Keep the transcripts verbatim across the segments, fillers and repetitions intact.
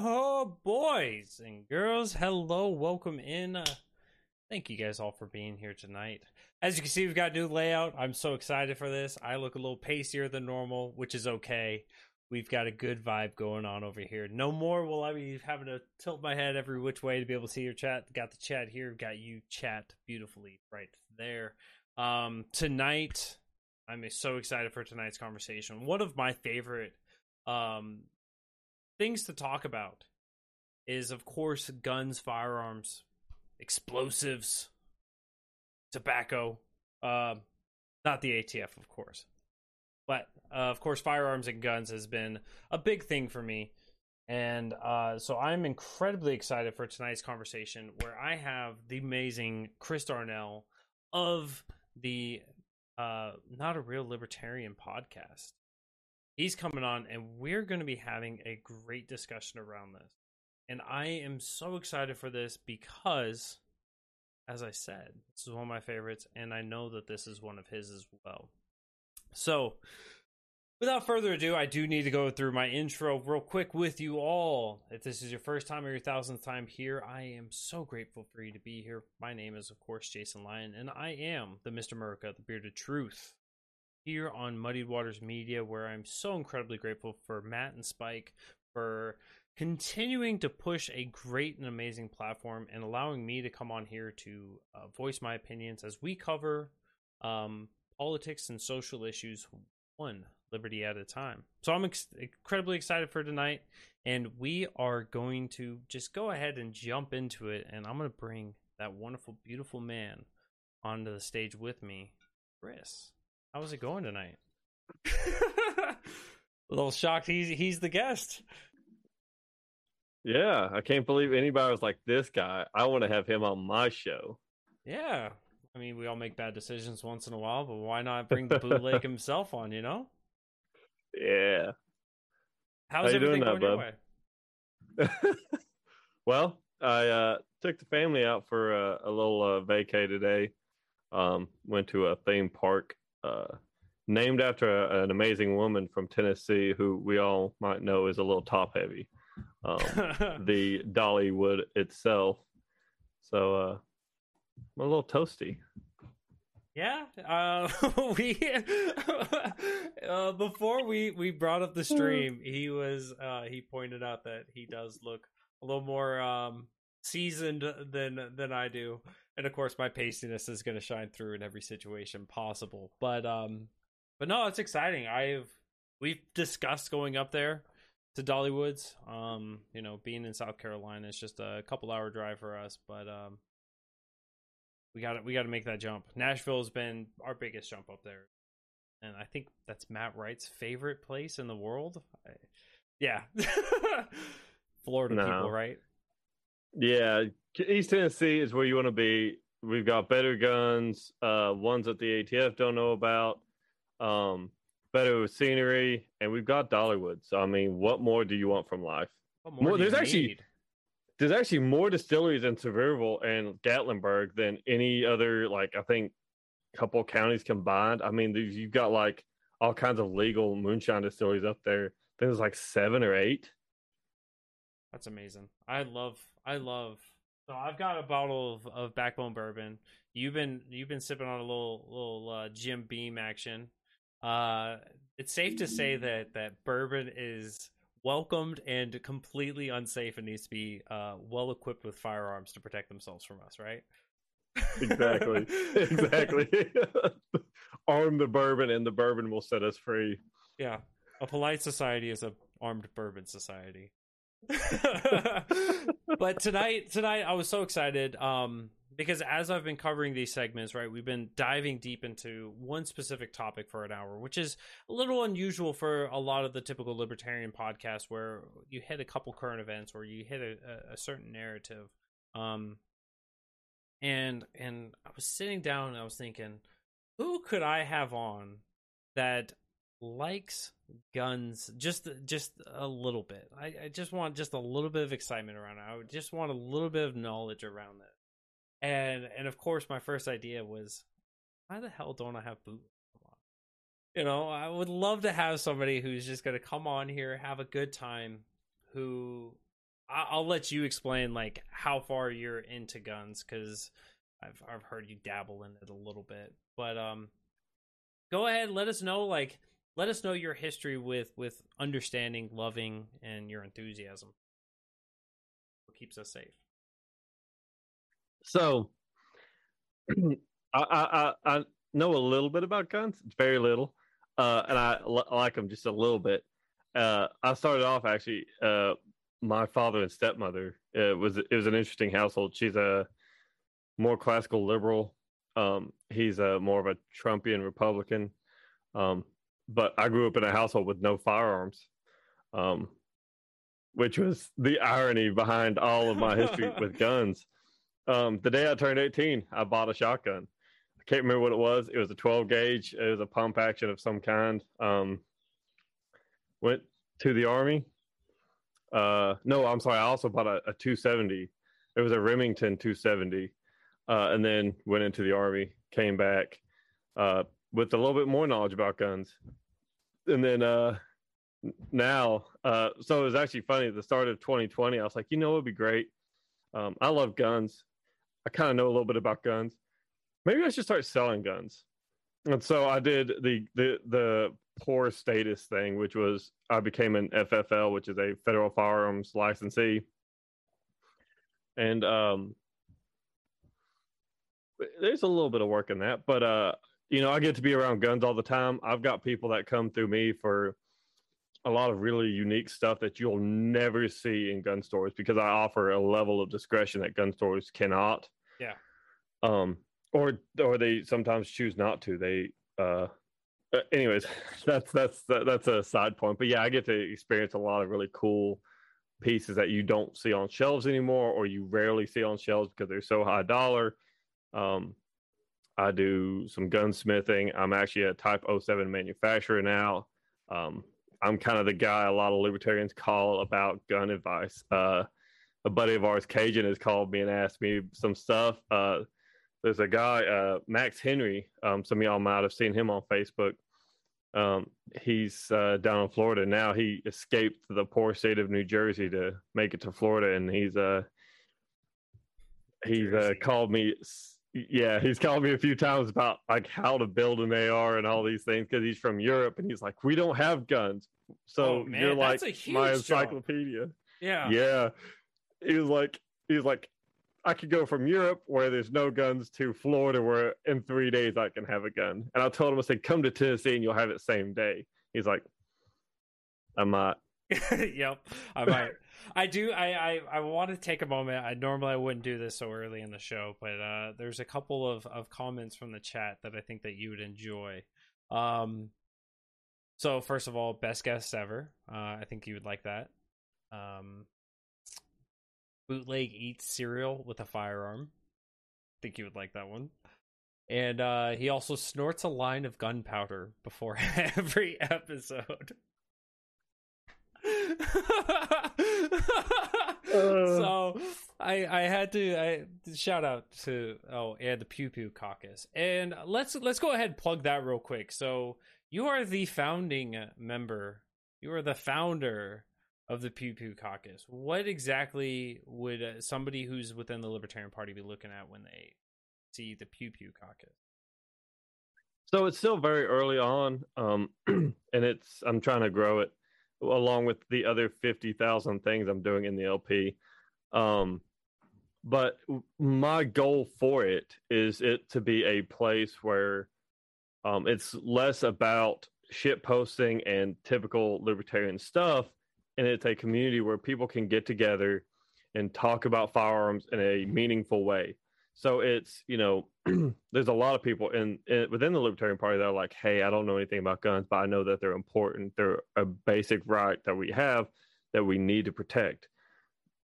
ho, boys and girls. Hello, welcome in. Uh, thank you guys all for being here tonight. As you can see, we've got a new layout. I'm so excited for this. I look a little pacier than normal, which is okay. We've got a good vibe going on over here. No more will I be having to tilt my head every which way to be able to see your chat. Got the chat here. Got you chat beautifully right there. Um, tonight, I'm so excited for tonight's conversation. One of my favorite um, things to talk about is, of course, guns, firearms, explosives, tobacco. Uh, not the A T F, of course. But, uh, of course, firearms and guns has been a big thing for me. And uh, so I'm incredibly excited for tonight's conversation, where I have the amazing Chris Darnell of the uh, Not A Real Libertarian podcast. He's coming on, and we're going to be having a great discussion around this. And I am so excited for this because, as I said, this is one of my favorites, and I know that this is one of his as well. So, without further ado, I do need to go through my intro real quick with you all. If this is your first time or your thousandth time here, I am so grateful for you to be here. My name is, of course, Jason Lyon, and I am the Mister America, the Bearded Truth, here on Muddy Waters Media, where I'm so incredibly grateful for Matt and Spike for continuing to push a great and amazing platform and allowing me to come on here to uh, voice my opinions as we cover um, politics and social issues one liberty at a time. So I'm ex- incredibly excited for tonight, and we are going to just go ahead and jump into it, and I'm going to bring that wonderful, beautiful man onto the stage with me. Chris, how's it going tonight? A little shocked he's he's the guest. Yeah, I can't believe anybody was like, this guy, I want to have him on my show. Yeah, I mean, we all make bad decisions once in a while, but why not bring the bootleg himself on, you know? Yeah. How's How everything doing going that, your way? Well, I uh, took the family out for uh, a little uh, vacay today. Um, went to a theme park uh, named after a, an amazing woman from Tennessee who we all might know is a little top-heavy. Um, the Dollywood itself. So, uh, I'm a little toasty. Yeah, uh, we uh, before we, we brought up the stream, he was uh, he pointed out that he does look a little more um, seasoned than than I do, and of course my pastiness is going to shine through in every situation possible. But um, but no, it's exciting. I've we've discussed going up there to Dollywood's. Um, you know, being in South Carolina, it's just a couple hour drive for us, but um. We got we got to make that jump. Nashville's been our biggest jump up there, and I think that's Matt Wright's favorite place in the world. I, yeah, Florida no. people, right? Yeah, East Tennessee is where you want to be. We've got better guns, uh, ones that the A T F don't know about, um, better scenery, and we've got Dollywood. So I mean, what more do you want from life? What more? more do there's you actually. Need? There's actually more distilleries in Sevierville and Gatlinburg than any other, like, I think, couple counties combined. I mean, you've got, like, all kinds of legal moonshine distilleries up there. There's, like, seven or eight. That's amazing. I love, I love. So I've got a bottle of, of Backbone Bourbon. You've been you've been sipping on a little, little uh, Jim Beam action. Uh, it's safe to say that, that bourbon is welcomed and completely unsafe and needs to be uh, well equipped with firearms to protect themselves from us, right? Exactly. Exactly. Arm the bourbon and the bourbon will set us free. Yeah. A polite society is a armed bourbon society. But tonight, tonight I was so excited um, because as I've been covering these segments, right, we've been diving deep into one specific topic for an hour, which is a little unusual for a lot of the typical libertarian podcasts where you hit a couple current events or you hit a, a certain narrative. Um, and and I was sitting down and I was thinking, who could I have on that likes guns just just a little bit? I, I just want just a little bit of excitement around it. I just want a little bit of knowledge around it. And and of course my first idea was, why the hell don't I have bootlegs? You know, I would love to have somebody who's just going to come on here, have a good time, who I'll let you explain like how far you're into guns, because I've I've heard you dabble in it a little bit. But um, go ahead, let us know like let us know your history with with understanding, loving, and your enthusiasm. What keeps us safe? So, I I I know a little bit about guns, very little, uh, and I l- like them just a little bit. Uh, I started off actually. Uh, My father and stepmother, it was it was an interesting household. She's a more classical liberal. Um, he's a more of a Trumpian Republican. Um, but I grew up in a household with no firearms, um, which was the irony behind all of my history with guns. Um, the day I turned eighteen, I bought a shotgun. I can't remember what it was. It was a twelve gauge. It was a pump action of some kind. Um, went to the Army. Uh, no, I'm sorry. I also bought a, a two seventy. It was a Remington two seventy, uh, and then went into the Army, came back uh, with a little bit more knowledge about guns. And then uh, now, uh, so it was actually funny. At the start of twenty twenty, I was like, you know, it'd be great. Um, I love guns. I kind of know a little bit about guns. Maybe I should start selling guns. And so I did the the the poor status thing, which was I became an F F L, which is a federal firearms licensee. And um, there's a little bit of work in that, but uh, you know, I get to be around guns all the time. I've got people that come through me for a lot of really unique stuff that you'll never see in gun stores, because I offer a level of discretion that gun stores cannot. Yeah. Um. Or, or they sometimes choose not to. They, uh, anyways, that's that's that's a side point. But yeah, I get to experience a lot of really cool pieces that you don't see on shelves anymore, or you rarely see on shelves because they're so high dollar. Um, I do some gunsmithing. I'm actually a Type oh seven manufacturer now. Um, I'm kind of the guy a lot of libertarians call about gun advice. Uh, a buddy of ours, Cajun, has called me and asked me some stuff. Uh, There's a guy, uh, Max Henry. Um, some of y'all might have seen him on Facebook. Um, he's uh, down in Florida now. He escaped the poor state of New Jersey to make it to Florida, and he's uh, he's uh, called me. Yeah, he's called me a few times about like how to build an A R and all these things, because he's from Europe, and he's like, we don't have guns, so oh, man, you're like my encyclopedia. Job. Yeah, yeah. He was like, he was like. I could go from Europe where there's no guns to Florida where in three days I can have a gun. And I told him, I said, come to Tennessee and you'll have it same day. He's like, I might. Yep, I might. I do. I, I, I want to take a moment. I normally I wouldn't do this so early in the show, but uh, there's a couple of, of comments from the chat that I think that you would enjoy. Um, so first of all, best guests ever. Uh, I think you would like that. Um, Bootleg eats cereal with a firearm. I think you would like that one. And uh, he also snorts a line of gunpowder before every episode. uh. So I I had to I shout out to oh and the Pew Pew caucus. And let's let's go ahead and plug that real quick. So you are the founding member. You are the founder of the Pew Pew caucus. What exactly would uh, somebody who's within the Libertarian Party be looking at when they see the Pew Pew caucus? So it's still very early on, um, and it's I'm trying to grow it along with the other fifty thousand things I'm doing in the L P. Um, but my goal for it is it to be a place where um, it's less about shit posting and typical libertarian stuff, and it's a community where people can get together and talk about firearms in a meaningful way. So it's, you know, there's a lot of people in, in within the Libertarian Party that are like, hey, I don't know anything about guns, but I know that they're important. They're a basic right that we have that we need to protect,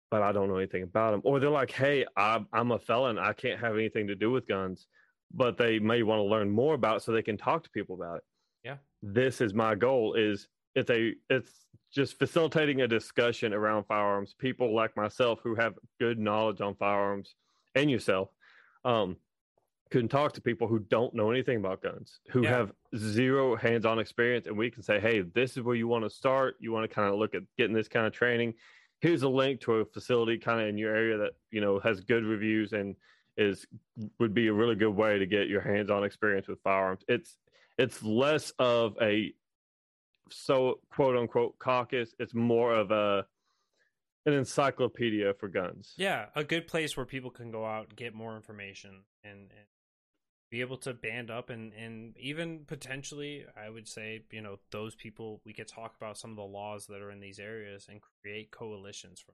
but I don't know anything about them. Or they're like, hey, I'm, I'm a felon. I can't have anything to do with guns, but they may want to learn more about it so they can talk to people about it. Yeah. This is my goal is it's a, it's, just facilitating a discussion around firearms, people like myself who have good knowledge on firearms and yourself um, can talk to people who don't know anything about guns, who yeah. have zero hands-on experience. And we can say, hey, this is where you want to start. You want to kind of look at getting this kind of training, here's a link to a facility kind of in your area that, you know, has good reviews and is would be a really good way to get your hands-on experience with firearms. It's it's less of a so quote unquote caucus. It's more of a an encyclopedia for guns. Yeah, a good place where people can go out and get more information and, and be able to band up and, and even potentially, I would say, you know, those people, we could talk about some of the laws that are in these areas and create coalitions from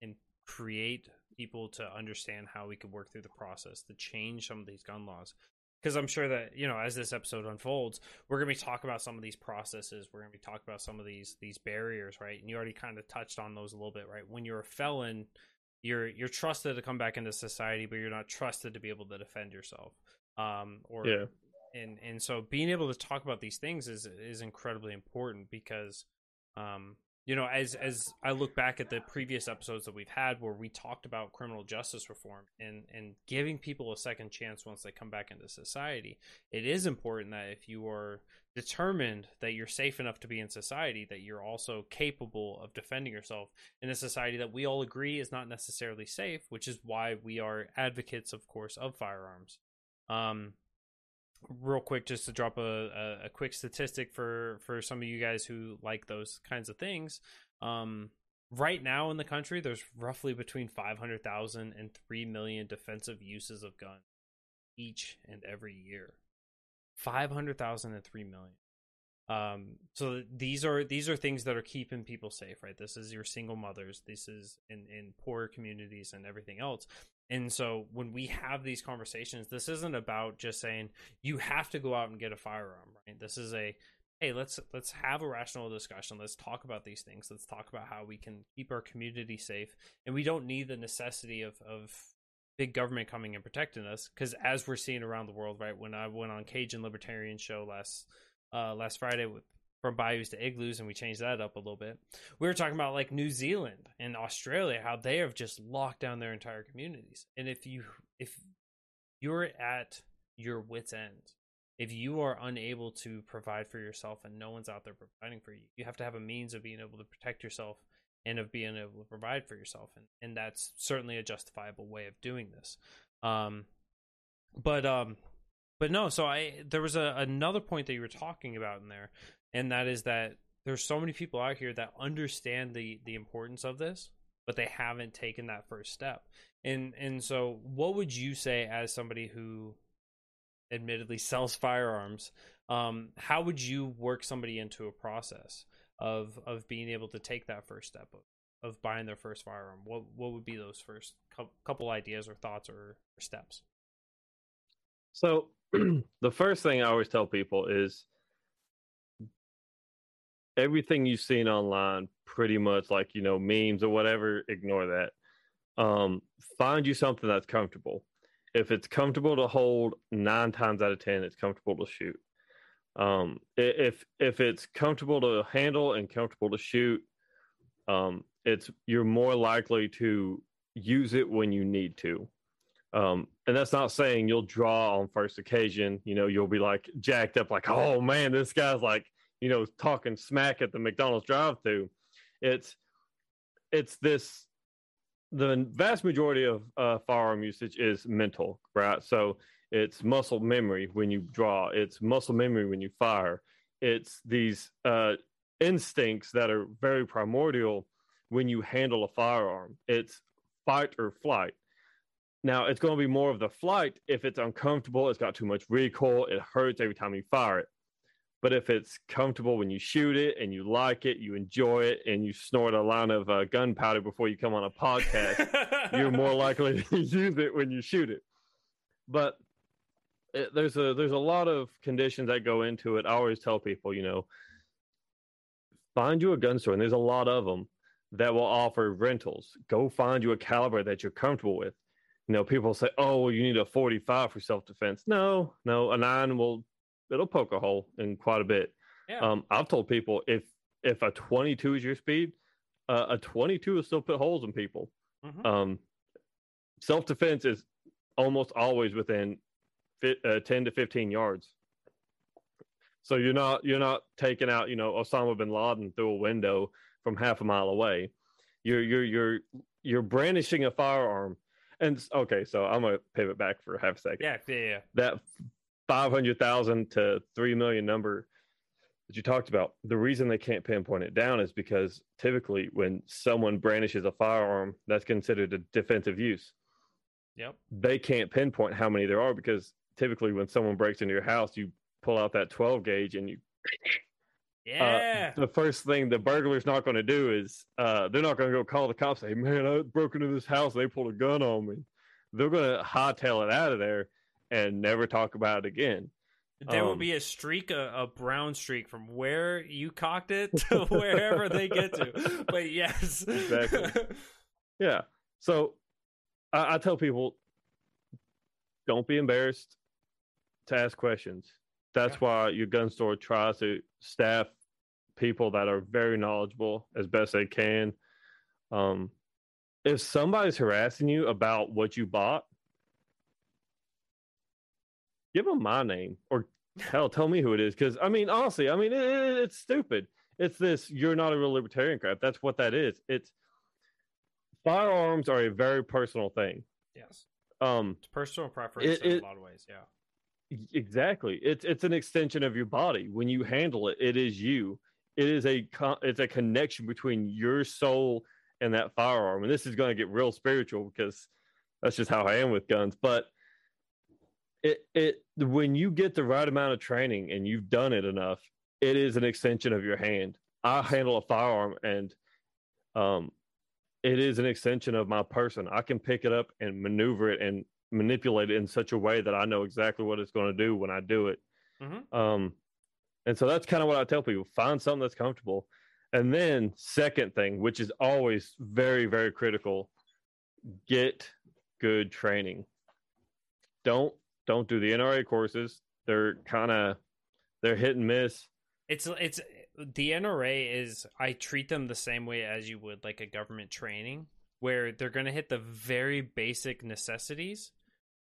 and create people to understand how we could work through the process to change some of these gun laws. Because I'm sure that, you know, as this episode unfolds, we're going to be talking about some of these processes. We're going to be talking about some of these these barriers, right? And you already kind of touched on those a little bit, right? When you're a felon, you're you're trusted to come back into society, but you're not trusted to be able to defend yourself. Um, or yeah. and and so being able to talk about these things is is incredibly important because, um, you know, as as I look back at the previous episodes that we've had where we talked about criminal justice reform and, and giving people a second chance once they come back into society, it is important that if you are determined that you're safe enough to be in society, that you're also capable of defending yourself in a society that we all agree is not necessarily safe, which is why we are advocates, of course, of firearms. Um, real quick, just to drop a, a, a quick statistic for, for some of you guys who like those kinds of things. Um, right now in the country, there's roughly between five hundred thousand and three million defensive uses of guns each and every year. five hundred thousand and three million. Um, so these are, these are things that are keeping people safe, right? This is your single mothers. This is in, in poorer communities and everything else. And so when we have these conversations, this isn't about just saying you have to go out and get a firearm, right? This is a, hey, let's let's have a rational discussion. Let's talk about these things. Let's talk about how we can keep our community safe. And we don't need the necessity of, of big government coming and protecting us, because as we're seeing around the world, right? When I went on Cajun Libertarian show last uh, last Friday with from bayous to igloos, and we changed that up a little bit. We were talking about like New Zealand and Australia, how they have just locked down their entire communities. And if you if you're at your wit's end, if you are unable to provide for yourself and no one's out there providing for you, you have to have a means of being able to protect yourself and of being able to provide for yourself. And, and that's certainly a justifiable way of doing this. Um, but um, but no, so I there was a, another point that you were talking about in there. And that is that there's so many people out here that understand the, the importance of this, but they haven't taken that first step. And and so what would you say as somebody who admittedly sells firearms, um, how would you work somebody into a process of of being able to take that first step of, of buying their first firearm? What what would be those first couple ideas or thoughts or, or steps? So the first thing I always tell people is, everything you've seen online, pretty much like, you know, memes or whatever, ignore that. Um, find you something that's comfortable. If it's comfortable to hold, nine times out of ten, it's comfortable to shoot. Um, if if it's comfortable to handle and comfortable to shoot, um, it's you're more likely to use it when you need to. Um, and that's not saying you'll draw on first occasion. You know, you'll be like jacked up, like, oh man, this guy's like, you know, talking smack at the McDonald's drive-thru. It's it's this, the vast majority of uh, firearm usage is mental, right? So it's muscle memory when you draw. It's muscle memory when you fire. It's these uh, instincts that are very primordial when you handle a firearm. It's fight or flight. Now, it's going to be more of the flight if it's uncomfortable, it's got too much recoil, it hurts every time you fire it. But if it's comfortable when you shoot it and you like it, you enjoy it, and you snort a line of uh, gunpowder before you come on a podcast, you're more likely to use it when you shoot it. But it, there's a there's a lot of conditions that go into it. I always tell people, you know, find you a gun store, and there's a lot of them that will offer rentals. Go find you a caliber that you're comfortable with. You know, people say, oh, well, you need a forty-five for self-defense. No, no, a nine will... it'll poke a hole in quite a bit. Yeah. Um, I've told people if if a twenty-two is your speed, uh, a twenty-two will still put holes in people. Mm-hmm. Um, self-defense is almost always within fit, uh, ten to fifteen yards. So you're not you're not taking out, you know, Osama bin Laden through a window from half a mile away. you're you're you're you're brandishing a firearm. And okay, so I'm gonna pivot back for half a second. Yeah, yeah, yeah. That five hundred thousand to three million number that you talked about, the reason they can't pinpoint it down is because typically when someone brandishes a firearm, that's considered a defensive use. Yep. They can't pinpoint how many there are, because typically when someone breaks into your house, you pull out that twelve gauge and you yeah. Uh, the first thing the burglar's not going to do is uh, they're not going to go call the cops and say, man, I broke into this house. They pulled a gun on me. They're going to hightail it out of there and never talk about it again. There um, will be a streak, a, a brown streak from where you cocked it to wherever they get to. But yes. Exactly. Yeah. So I, I tell people, don't be embarrassed to ask questions. That's yeah. why your gun store tries to staff people that are very knowledgeable as best they can. Um, if somebody's harassing you about what you bought, give them my name, or hell, tell me who it is. Because, I mean, honestly, I mean, it, it, it's stupid. It's this, you're not a real libertarian crap. That's what that is. It's firearms are a very personal thing. Yes. Um, it's personal preference it, in it, a lot of ways, yeah. Exactly. It's it's an extension of your body. When you handle it, it is you. It is a con- it's a connection between your soul and that firearm. And this is going to get real spiritual because that's just how I am with guns. But it it when you get the right amount of training and you've done it enough, it is an extension of your hand. I handle a firearm and um, it is an extension of my person. I can pick it up and maneuver it and manipulate it in such a way that I know exactly what it's going to do when I do it. Mm-hmm. Um, and so that's kind of what I tell people, find something that's comfortable. And then second thing, which is always very, very critical, get good training. Don't, don't do the N R A courses. They're kind of, they're hit and miss. It's, it's the N R A is, I treat them the same way as you would like a government training, where they're going to hit the very basic necessities,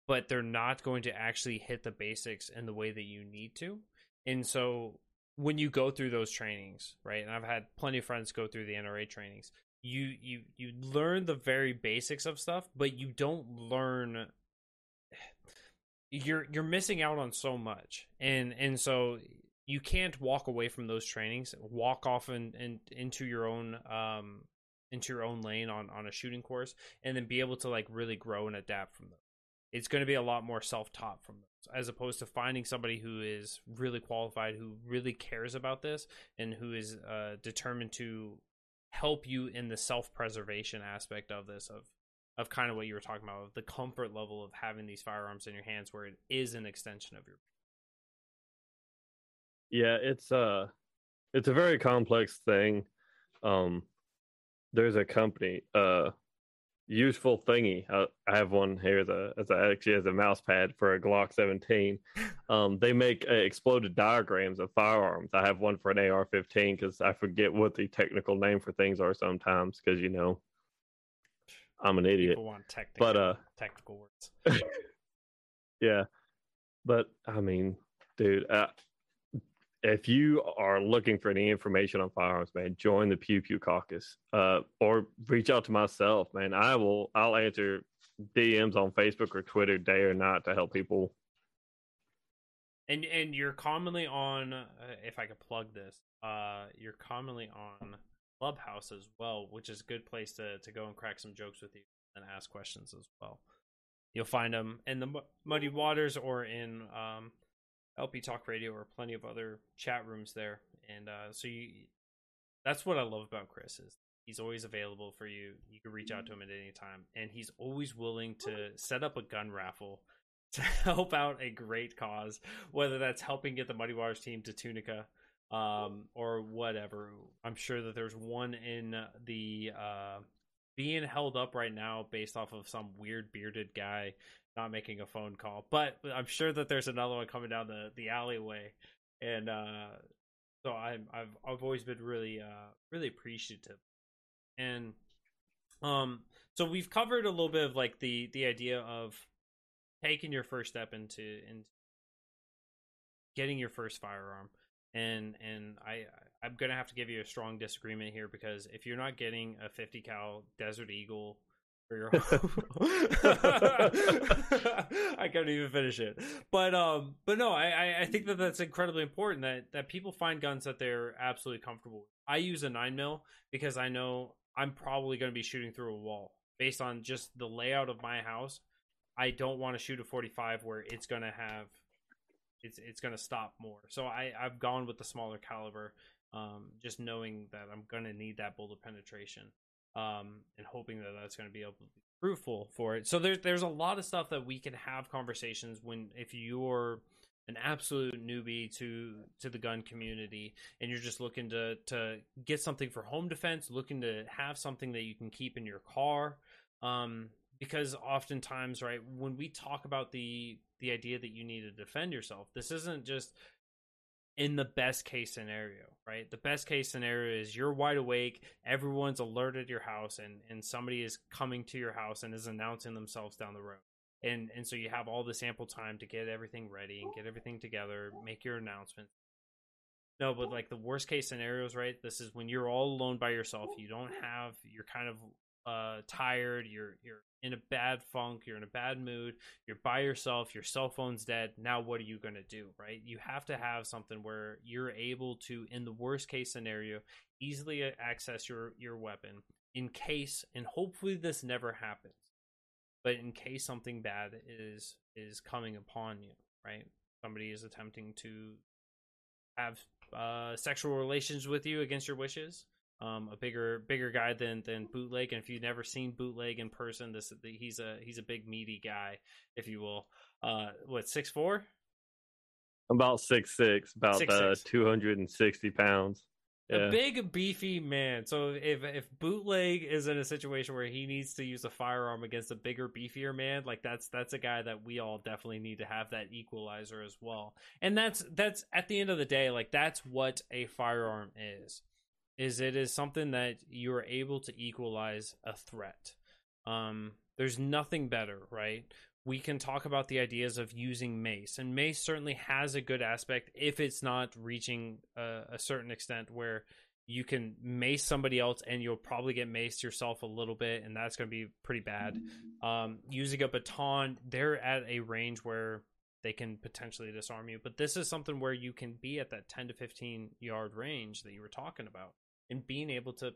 but they're not going to actually hit the basics in the way that you need to. And so when you go through those trainings, right, and I've had plenty of friends go through the N R A trainings, you you you learn the very basics of stuff, but you don't learn, you're you're missing out on so much. And and so you can't walk away from those trainings, walk off and in, in, into your own um into your own lane on, on a shooting course, and then be able to like really grow and adapt from them. It's going to be a lot more self-taught from those, as opposed to finding somebody who is really qualified, who really cares about this, and who is uh, determined to help you in the self-preservation aspect of this, of, of kind of what you were talking about, of the comfort level of having these firearms in your hands where it is an extension of your. Yeah, it's uh, it's a very complex thing. Um, There's a company, uh, Useful Thingy. I, I have one here as a, as a, actually as a mouse pad for a Glock seventeen. Um, they make uh, exploded diagrams of firearms. I have one for an A R fifteen because I forget what the technical name for things are sometimes because, you know, I'm an idiot. People want technical, but, uh, technical words. Yeah. But, I mean, dude, uh, if you are looking for any information on firearms, man, join the Pew Pew caucus, uh, or reach out to myself, man. I will, I'll answer D Ms on Facebook or Twitter day or night to help people. And and you're commonly on, uh, if I could plug this, uh, you're commonly on Clubhouse as well, which is a good place to, to go and crack some jokes with you and ask questions as well. You'll find them in the Muddy Waters or in, um, L P Talk Radio, or plenty of other chat rooms there. And uh, so you, that's what I love about Chris, is he's always available for you. You can reach out to him at any time. And he's always willing to set up a gun raffle to help out a great cause, whether that's helping get the Muddy Waters team to Tunica um, or whatever. I'm sure that there's one in the uh, being held up right now based off of some weird bearded guy not making a phone call, but I'm sure that there's another one coming down the, the alleyway. And uh, so I'm, I've, I've always been really, uh, really appreciative. And um, so we've covered a little bit of like the, the idea of taking your first step into, into getting your first firearm. And, and I, I'm going to have to give you a strong disagreement here, because if you're not getting a fifty cal Desert Eagle for your home, I couldn't even finish it. But um, but no, I, I think that that's incredibly important, that, that people find guns that they're absolutely comfortable with. I use a nine mil because I know I'm probably going to be shooting through a wall. Based on just the layout of my house, I don't want to shoot a forty-five where it's going to have... it's it's going to stop more. So I, I've gone with the smaller caliber, um, just knowing that I'm going to need that bullet penetration, um, and hoping that that's going to be able to be fruitful for it. So there, there's a lot of stuff that we can have conversations when, if you're an absolute newbie to to the gun community and you're just looking to, to get something for home defense, looking to have something that you can keep in your car. Um, because oftentimes, right, when we talk about the... the idea that you need to defend yourself, this isn't just in the best case scenario, right? The best case scenario is you're wide awake, everyone's alert at your house, and, and somebody is coming to your house and is announcing themselves down the road. And and so you have all this ample time to get everything ready and get everything together, make your announcement. No, but like the worst case scenarios, right? This is when you're all alone by yourself. You don't have, you're kind of uh, tired, you're, you're, in a bad funk, you're in a bad mood, you're by yourself, your cell phone's dead. Now what are you going to do, right? You have to have something where you're able to, in the worst case scenario, easily access your, your weapon in case, and hopefully this never happens, but in case something bad is, is coming upon you, right? Somebody is attempting to have uh, sexual relations with you against your wishes. Um, a bigger, bigger guy than, than Bootleg. And if you've never seen Bootleg in person, this the, he's a he's a big meaty guy, if you will. Uh, what six four? About six six, about six, uh, six. two hundred and sixty pounds. Yeah. A big beefy man. So if if Bootleg is in a situation where he needs to use a firearm against a bigger, beefier man, like that's that's a guy that we all definitely need to have that equalizer as well. And that's that's at the end of the day, like that's what a firearm is. Is it is something that you are able to equalize a threat. Um, there's nothing better, right? We can talk about the ideas of using mace, and mace certainly has a good aspect if it's not reaching a, a certain extent where you can mace somebody else and you'll probably get maced yourself a little bit, and that's going to be pretty bad. Um, using a baton, they're at a range where they can potentially disarm you, but this is something where you can be at that ten to fifteen yard range that you were talking about, and being able to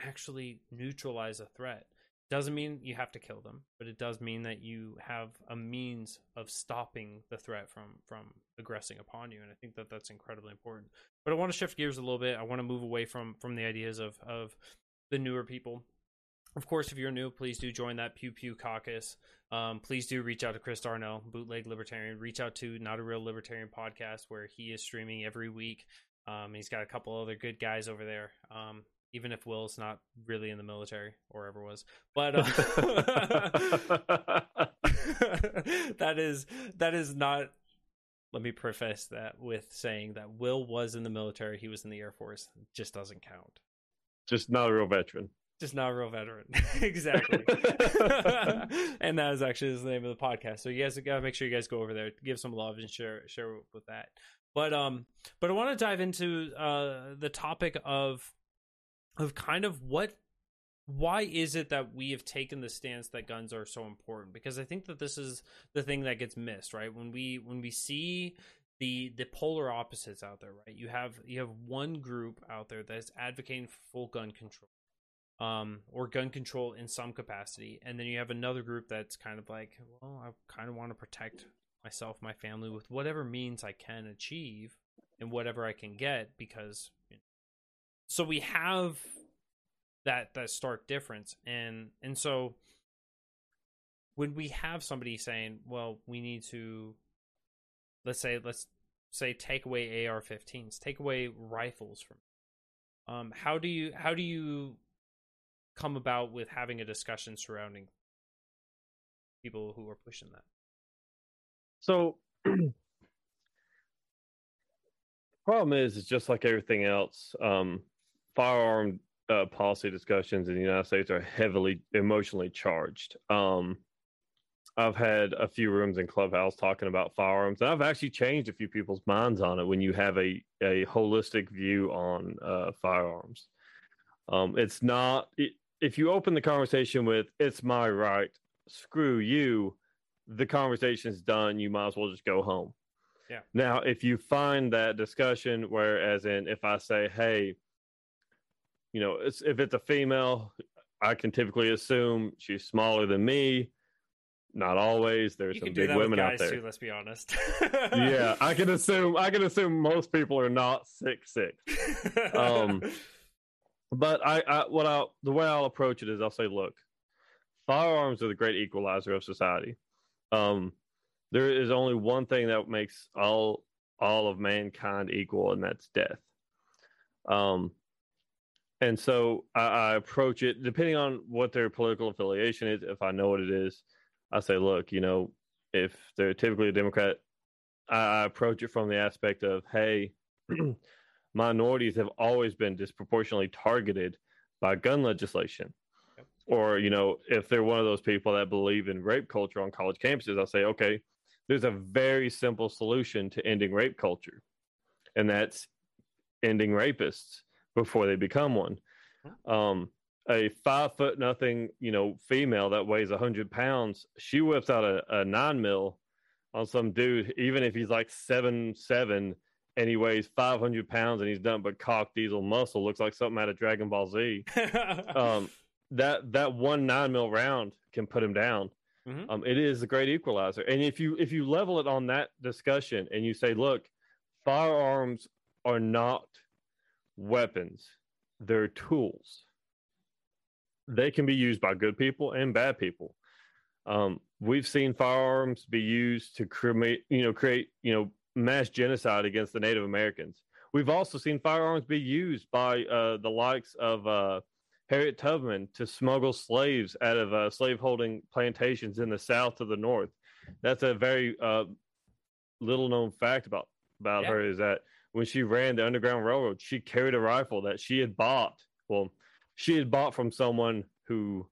actually neutralize a threat. Doesn't mean you have to kill them, but it does mean that you have a means of stopping the threat from from aggressing upon you, and I think that that's incredibly important. But I want to shift gears a little bit. I want to move away from from the ideas of of the newer people. Of course, if you're new, please do join that Pew Pew caucus. Um, please do reach out to Chris Darnell, Bootleg Libertarian. Reach out to Not A Real Libertarian podcast, where he is streaming every week. Um, he's got a couple other good guys over there, um, even if Will's not really in the military or ever was. But uh, that is that is not... Let me preface that with saying that Will was in the military. He was in the Air Force. It just doesn't count. Just not a real veteran. Just not a real veteran. Exactly. And that is actually the name of the podcast. So you guys gotta make sure you guys go over there, give some love, and share share with that. But um, but I want to dive into uh the topic of of kind of what, why is it that we have taken the stance that guns are so important? Because I think that this is the thing that gets missed, right? When we when we see the the polar opposites out there, right? You have you have one group out there that's advocating for full gun control. Um, or gun control in some capacity. And then you have another group that's kind of like, well, I kind of want to protect myself, my family, with whatever means I can achieve and whatever I can get, because, you know. So we have that, that stark difference. And, and so when we have somebody saying, well, we need to, let's say, let's say, take away A R fifteens, take away rifles from, um, how do you, how do you, come about with having a discussion surrounding people who are pushing that? So problem is, it's just like everything else. Um, firearm uh, policy discussions in the United States are heavily emotionally charged. Um, I've had a few rooms in Clubhouse talking about firearms, and I've actually changed a few people's minds on it when you have a, a holistic view on uh, firearms. Um, it's not, it, if you open the conversation with, it's my right, screw you, the conversation's done, you might as well just go home. Yeah. Now, if you find that discussion, whereas in if I say, hey, you know, it's, if it's a female, I can typically assume she's smaller than me. Not always. There's you some big women out there. Too, let's be honest. Yeah, I can assume. I can assume most people are not six six. Um, but I, I, what I, the way I'll approach it is, I'll say, look, firearms are the great equalizer of society. Um, there is only one thing that makes all all of mankind equal, and that's death. Um. And so I, I approach it depending on what their political affiliation is. If I know what it is, I say, look, you know, if they're typically a Democrat, I approach it from the aspect of, hey, minorities have always been disproportionately targeted by gun legislation. Yep. Or, you know, if they're one of those people that believe in rape culture on college campuses, I'll say, okay, there's a very simple solution to ending rape culture, and that's ending rapists before they become one. Um, a five foot nothing, you know, female that weighs a hundred pounds, she whips out a, a nine mil on some dude, even if he's like seven, seven, and he weighs five hundred pounds and he's done, but cock diesel muscle, looks like something out of Dragon Ball Z. um, that, that one nine mil round can put him down. Mm-hmm. Um, it is a great equalizer. And if you, if you level it on that discussion and you say, look, firearms are not weapons, they're tools. They can be used by good people and bad people. Um, we've seen firearms be used to create, you know, create, you know, mass genocide against the Native Americans. We've also seen firearms be used by uh, the likes of uh, Harriet Tubman to smuggle slaves out of uh, slaveholding plantations in the South to the North. That's a very uh, little known fact about about yeah. her, is that when she ran the Underground Railroad, she carried a rifle that she had bought. Well, she had bought from someone who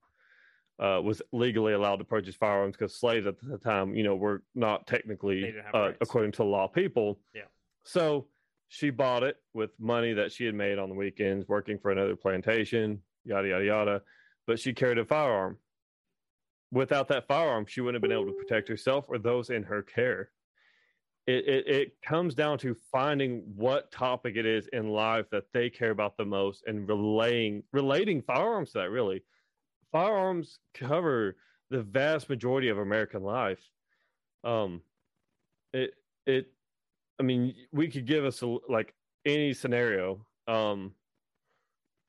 uh, was legally allowed to purchase firearms, because slaves at the time, you know, were not technically, uh, according to law, people. Yeah. So she bought it with money that she had made on the weekends, working for another plantation, yada, yada, yada. But she carried a firearm. Without that firearm, she wouldn't have been able to protect herself or those in her care. It, it, it comes down to finding what topic it is in life that they care about the most and relaying, relating firearms to that, really. Firearms cover the vast majority of American life. Um, it, it, I mean, we could give us a, like any scenario um,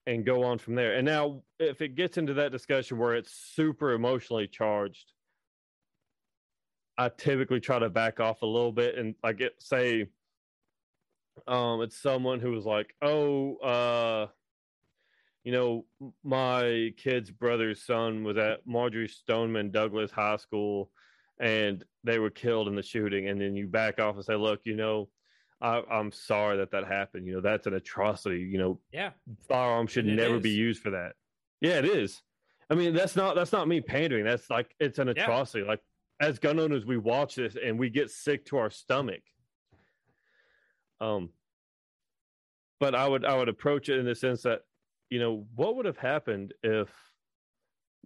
and go on from there. And now if it gets into that discussion where it's super emotionally charged, I typically try to back off a little bit, and I get, say, um, it's someone who was like, oh, uh, you know, my kid's brother's son was at Marjory Stoneman Douglas High School and they were killed in the shooting. And then you back off and say, look, you know, I, I'm sorry that that happened. You know, that's an atrocity. You know, yeah, firearms should never be used for that. Yeah, it is. I mean, that's not, that's not me pandering. That's like, it's an atrocity. Yeah. Like, as gun owners, we watch this and we get sick to our stomach. Um, but I would I would approach it in the sense that, you know, what would have happened if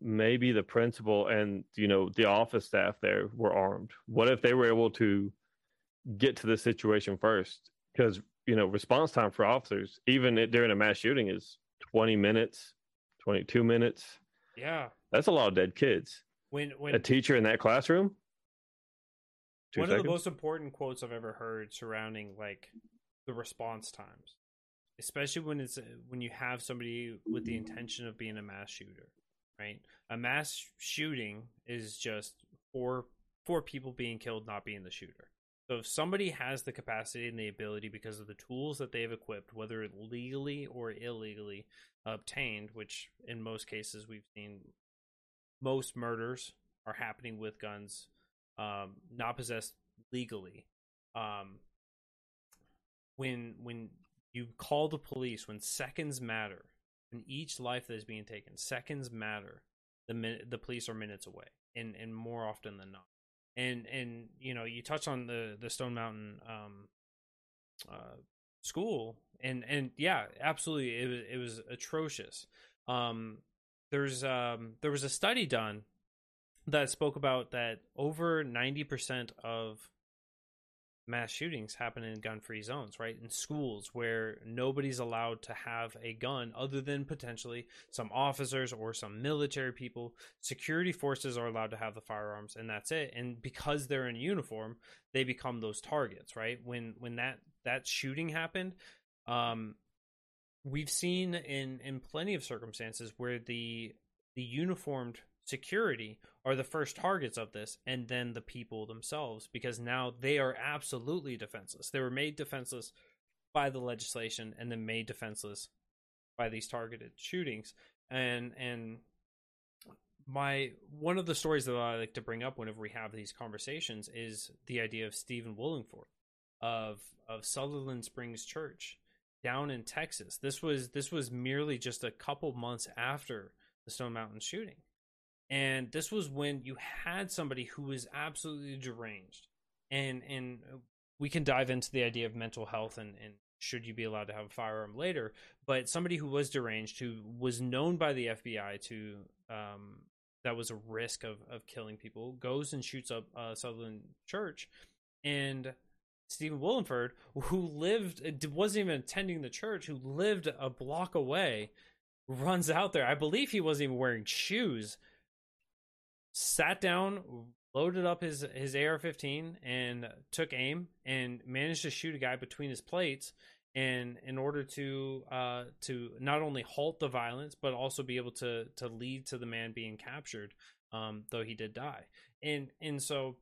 maybe the principal and, you know, the office staff there were armed? What if they were able to get to the situation first? Because, you know, response time for officers, even during a mass shooting, is twenty minutes, twenty-two minutes. Yeah, that's a lot of dead kids. When, when, a teacher in that classroom? Two one seconds. Of the most important quotes I've ever heard surrounding like the response times, especially when it's when you have somebody with the intention of being a mass shooter, right? A mass shooting is just four four people being killed, not being the shooter. So if somebody has the capacity and the ability, because of the tools that they've equipped, whether legally or illegally obtained, which in most cases we've seen. Most murders are happening with guns, um, not possessed legally. Um, when when you call the police, when seconds matter, in each life that is being taken, seconds matter. The min- the police are minutes away. and and more often than not. And and you know, you touched on the the Stone Mountain um, uh, school, and and yeah, absolutely, it was it was atrocious. Um, there's um, there was a study done that spoke about that over ninety percent of mass shootings happen in gun-free zones, right? In schools where nobody's allowed to have a gun other than potentially some officers or some military people. Security forces are allowed to have the firearms, and that's it. And because they're in uniform, they become those targets, right? When when that, that shooting happened, um, we've seen in, in plenty of circumstances where the the uniformed security are the first targets of this, and then the people themselves, because now they are absolutely defenseless. They were made defenseless by the legislation, and then made defenseless by these targeted shootings. And and my one of the stories that I like to bring up whenever we have these conversations is the idea of Stephen Willeford of of Sutherland Springs Church down in Texas. This was this was merely just a couple months after the Stone Mountain shooting. And this was when you had somebody who was absolutely deranged. And and we can dive into the idea of mental health and, and should you be allowed to have a firearm later. But somebody who was deranged, who was known by the F B I to um, that was a risk of, of killing people, goes and shoots up uh, Sutherland Church. And Stephen Willeford, who lived, wasn't even attending the church, who lived a block away, runs out there. I believe he wasn't even wearing shoes. Sat down, loaded up his, his A R fifteen, and took aim, and managed to shoot a guy between his plates. And in order to uh, to not only halt the violence, but also be able to to lead to the man being captured, um, though he did die. And and so,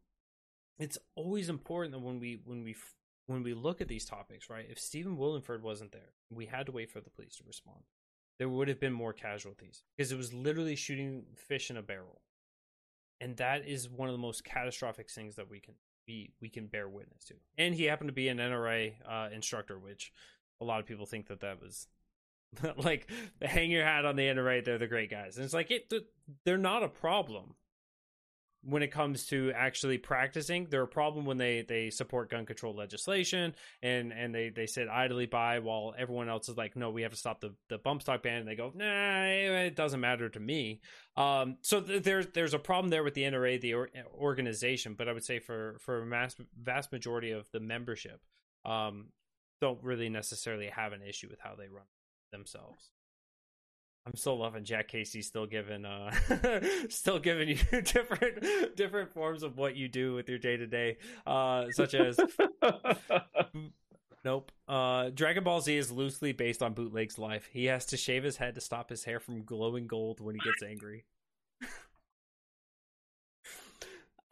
it's always important that when we when we when we look at these topics, right? If Stephen Willeford wasn't there, we had to wait for the police to respond. There would have been more casualties, because it was literally shooting fish in a barrel. And that is one of the most catastrophic things that we can be we can bear witness to. And he happened to be an N R A uh, instructor, which a lot of people think that that was like, hang your hat on the N R A. They're the great guys. And it's like, it, they're not a problem when it comes to actually practicing. They're a problem when they, they support gun control legislation and, and they, they sit idly by while everyone else is like, no, we have to stop the, the bump stock ban. And they go, nah, it doesn't matter to me. Um, so th- there's, there's a problem there with the N R A, the or- organization, but I would say for, for a mass, vast majority of the membership, um, don't really necessarily have an issue with how they run themselves. I'm still loving Jack Casey still giving uh still giving you different different forms of what you do with your day to day, uh such as Nope. Uh Dragon Ball Z is loosely based on Bootleg's life. He has to shave his head to stop his hair from glowing gold when he gets angry.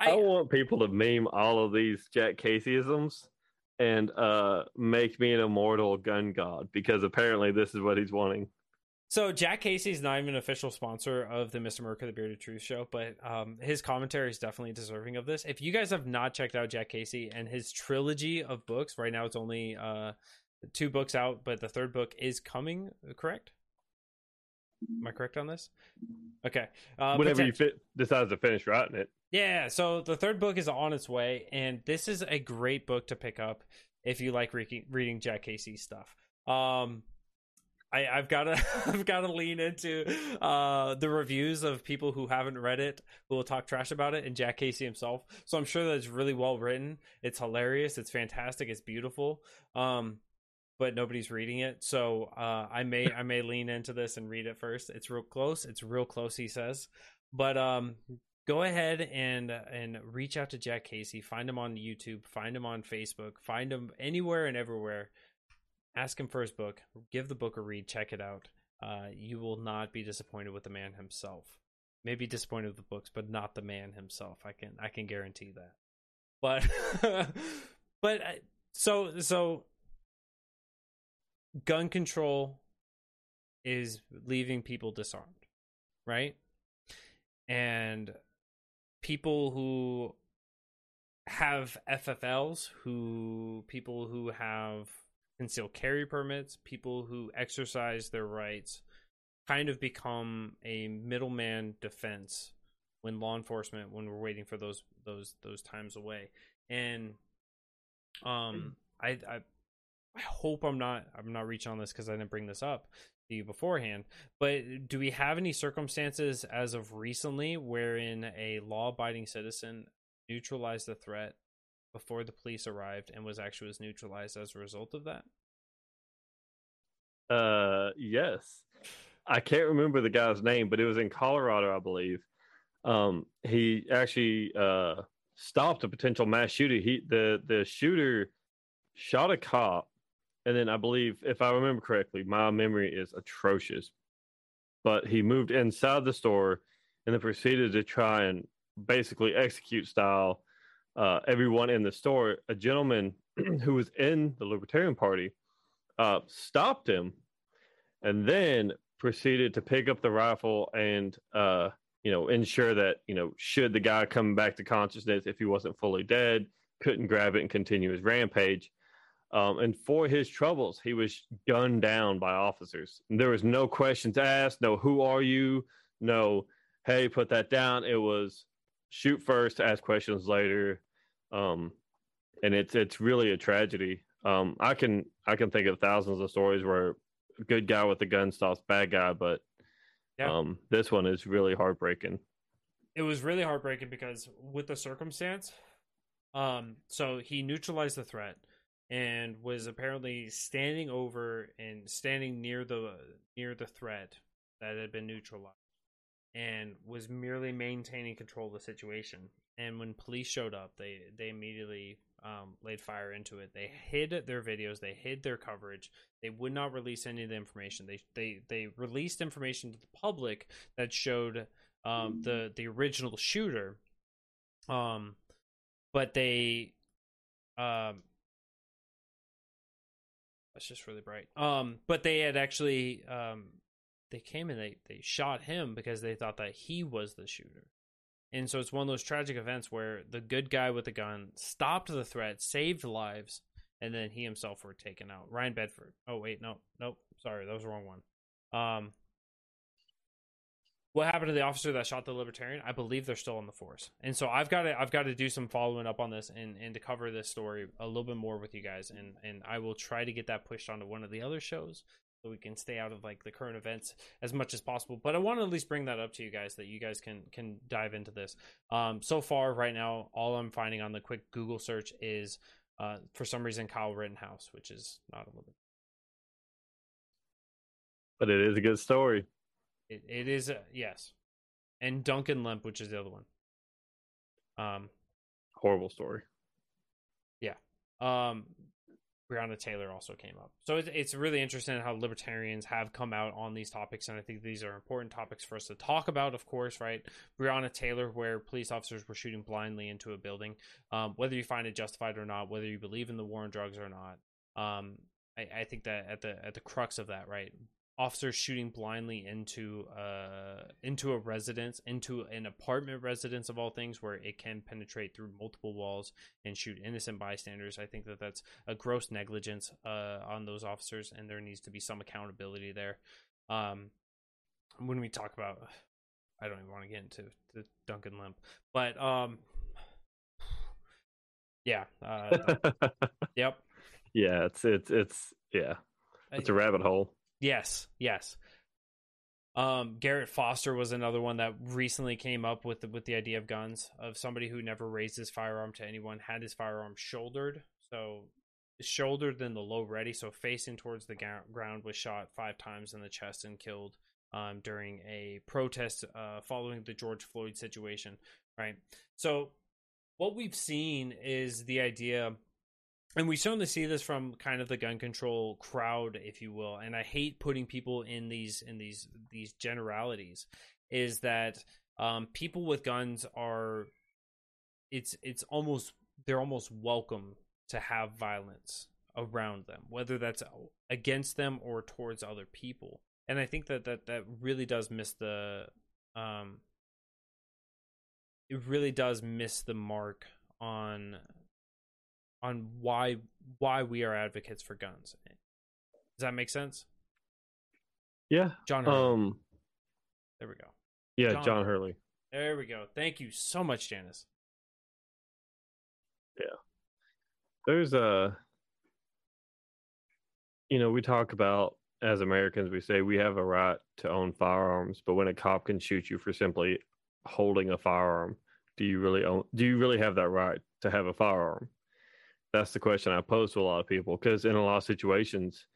I, I want people to meme all of these Jack Caseyisms and uh make me an immortal gun god, because apparently this is what he's wanting. So Jack Casey's not even an official sponsor of the Mister America, the Bearded Truth show, but um, his commentary is definitely deserving of this. If you guys have not checked out Jack Casey and his trilogy of books, right now it's only uh, two books out, but the third book is coming, correct? Am I correct on this? Okay. Uh, Whenever you fit, decides to finish writing it. Yeah, so the third book is on its way, and this is a great book to pick up if you like re- reading Jack Casey stuff. Um I, I've got to I've got to lean into uh, the reviews of people who haven't read it, who will talk trash about it, and Jack Casey himself. So I'm sure that it's really well written. It's hilarious. It's fantastic. It's beautiful. Um, but nobody's reading it, so uh, I may I may lean into this and read it first. It's real close. It's real close. He says, but um, go ahead and and reach out to Jack Casey. Find him on YouTube. Find him on Facebook. Find him anywhere and everywhere. Ask him for his book. Give the book a read. Check it out. Uh, you will not be disappointed with the man himself. Maybe disappointed with the books, but not the man himself. I can I can guarantee that. But but so so gun control is leaving people disarmed, right? And people who have F F Ls, who people who have concealed carry permits, people who exercise their rights, kind of become a middleman defense when law enforcement, when we're waiting for those those those times away. And um, I, I I hope I'm not I'm not reaching on this because I didn't bring this up to you beforehand. But do we have any circumstances as of recently wherein a law-abiding citizen neutralized the threat before the police arrived and was actually was neutralized as a result of that? Uh, yes. I can't remember the guy's name, but it was in Colorado, I believe. Um, he actually uh, stopped a potential mass shooting. He the the shooter shot a cop, and then I believe, if I remember correctly, my memory is atrocious, but he moved inside the store and then proceeded to try and basically execute style uh, everyone in the store. A gentleman who was in the Libertarian Party uh, stopped him, and then proceeded to pick up the rifle and, uh, you know, ensure that, you know, should the guy come back to consciousness, if he wasn't fully dead, couldn't grab it and continue his rampage. Um, and for his troubles, he was gunned down by officers. And there was no questions asked, no, who are you? No, hey, put that down. It was shoot first, ask questions later. Um, and it's, it's really a tragedy. Um, I can, I can think of thousands of stories where good guy with the gun stops bad guy, but yeah. um this one is really heartbreaking. It was really heartbreaking because with the circumstance, um so he neutralized the threat and was apparently standing over and standing near the near the threat that had been neutralized, and was merely maintaining control of the situation. And when police showed up, they they immediately Um, laid fire into it. They hid their videos. They hid their coverage. They would not release any of the information. They they they released information to the public that showed um, the the original shooter, um, but they um, that's just really bright. Um, but they had actually um, they came and they they shot him because they thought that he was the shooter. And so it's one of those tragic events where the good guy with the gun stopped the threat, saved lives, and then he himself were taken out. Ryan Bedford. Oh, wait, no, nope. Sorry, that was the wrong one. Um, what happened to the officer that shot the Libertarian? I believe they're still on the force. And so I've got to I've got to do some following up on this and, and to cover this story a little bit more with you guys. And, and I will try to get that pushed onto one of the other shows, so we can stay out of like the current events as much as possible. But I want to at least bring that up to you guys, that you guys can can dive into this. Um, so far right now, all I'm finding on the quick Google search is, uh, for some reason, Kyle Rittenhouse, which is not a little. But it is a good story. It, it is, uh, yes. And Duncan Lemp, which is the other one. Um, horrible story. Yeah. Um. Breonna Taylor also came up. So it's, it's really interesting how libertarians have come out on these topics, and I think these are important topics for us to talk about, of course, right? Breonna Taylor, where police officers were shooting blindly into a building, um, whether you find it justified or not, whether you believe in the war on drugs or not. Um, I, I think that at the at the crux of that, right? Officers shooting blindly into uh into a residence, into an apartment residence of all things, where it can penetrate through multiple walls and shoot innocent bystanders. I think that that's a gross negligence uh on those officers, and there needs to be some accountability there. Um, when we talk about, I don't even want to get into the Duncan Lemp, but um, yeah, uh, yep, yeah, it's it's it's yeah, it's a rabbit hole. Yes, yes. Um, Garrett Foster was another one that recently came up with the, with the idea of guns, of somebody who never raised his firearm to anyone, had his firearm shouldered, so shouldered in the low ready, so facing towards the ga- ground, was shot five times in the chest and killed um, during a protest uh, following the George Floyd situation, right? So what we've seen is the idea... And we certainly see this from kind of the gun control crowd, if you will. And I hate putting people in these in these these generalities. Is that um, people with guns are it's it's almost they're almost welcome to have violence around them, whether that's against them or towards other people. And I think that that, that really does miss the um, it really does miss the mark on. on why why we are advocates for guns. Does that make sense? Yeah. John Hurley. Um, there we go. Yeah, John, John Hurley. There we go. Thank you so much, Janice. Yeah. There's a, you know, we talk about, as Americans, we say we have a right to own firearms, but when a cop can shoot you for simply holding a firearm, do you really own, do you really have that right to have a firearm? That's the question I pose to a lot of people, because in a lot of situations,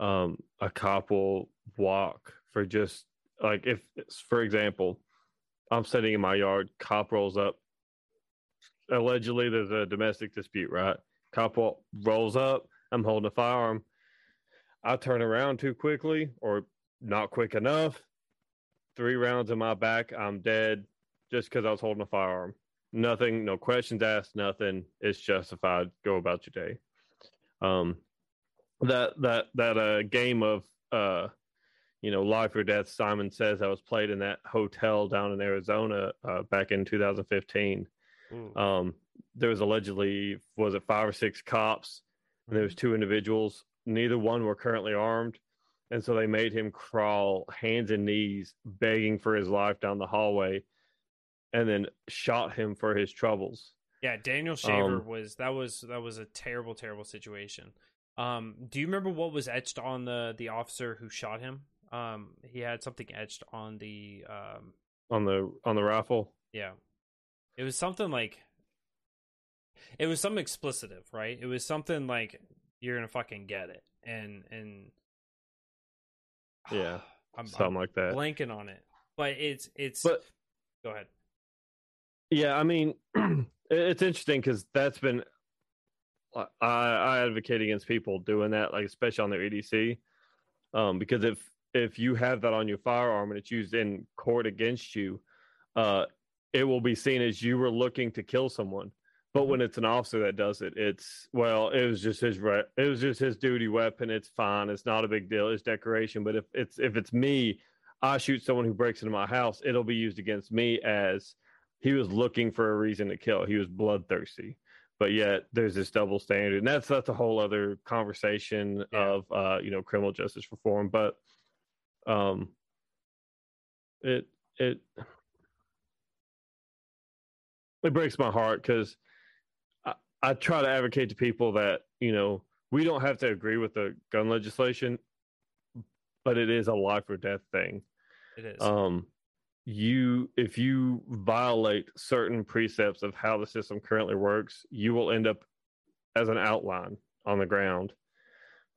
um, a cop will walk for just, like, if, for example, I'm sitting in my yard, cop rolls up. Allegedly, there's a domestic dispute, right? Cop rolls up, I'm holding a firearm. I turn around too quickly or not quick enough. Three rounds in my back, I'm dead just because I was holding a firearm. Nothing, no questions asked, nothing. It's justified. Go about your day. Um, that that that uh, game of uh, you know, life or death, Simon Says, that was played in that hotel down in Arizona uh, back in two thousand fifteen. Mm. Um, there was allegedly, was it five or six cops, and there was two individuals. Neither one were currently armed, and so they made him crawl hands and knees, begging for his life down the hallway, and then shot him for his troubles. Yeah, Daniel Shaver um, was that was that was a terrible, terrible situation. Um, do you remember what was etched on the the officer who shot him? Um, he had something etched on the um, on the on the rifle. Yeah, it was something like it was some explicitive, right? It was something like, you're gonna fucking get it, and and yeah, I'm, something I'm like that. Blanking on it, but it's it's. But, go ahead. Yeah, I mean, it's interesting because that's been I, I advocate against people doing that, like especially on their E D C, um, because if if you have that on your firearm and it's used in court against you, uh, it will be seen as you were looking to kill someone. But when it's an officer that does it, it's, well, it was just his re- it was just his duty weapon. It's fine. It's not a big deal. It's decoration. But if it's if it's me, I shoot someone who breaks into my house, it'll be used against me as he was looking for a reason to kill. He was bloodthirsty. But yet there's this double standard, and that's that's a whole other conversation yeah. of uh, you know, criminal justice reform. But um, it it it breaks my heart because I try to advocate to people that, you know, we don't have to agree with the gun legislation, but it is a life or death thing. It is. Um, you, if you violate certain precepts of how the system currently works, you will end up as an outline on the ground.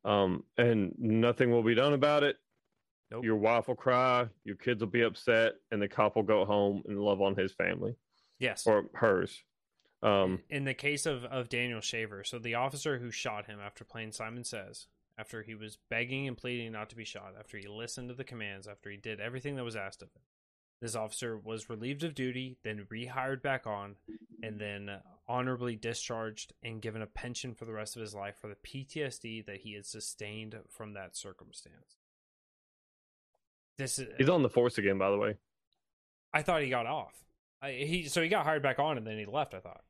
Um, and nothing will be done about it. Nope. Your wife will cry, your kids will be upset, and the cop will go home and love on his family. Yes. Or hers. Um, in the case of, of Daniel Shaver, so the officer who shot him after playing Simon Says, after he was begging and pleading not to be shot, after he listened to the commands, after he did everything that was asked of him, this officer was relieved of duty, then rehired back on, and then honorably discharged and given a pension for the rest of his life for the P T S D that he had sustained from that circumstance. This is, he's on the force again, by the way. I thought he got off. I, he so he got hired back on and then he left, I thought.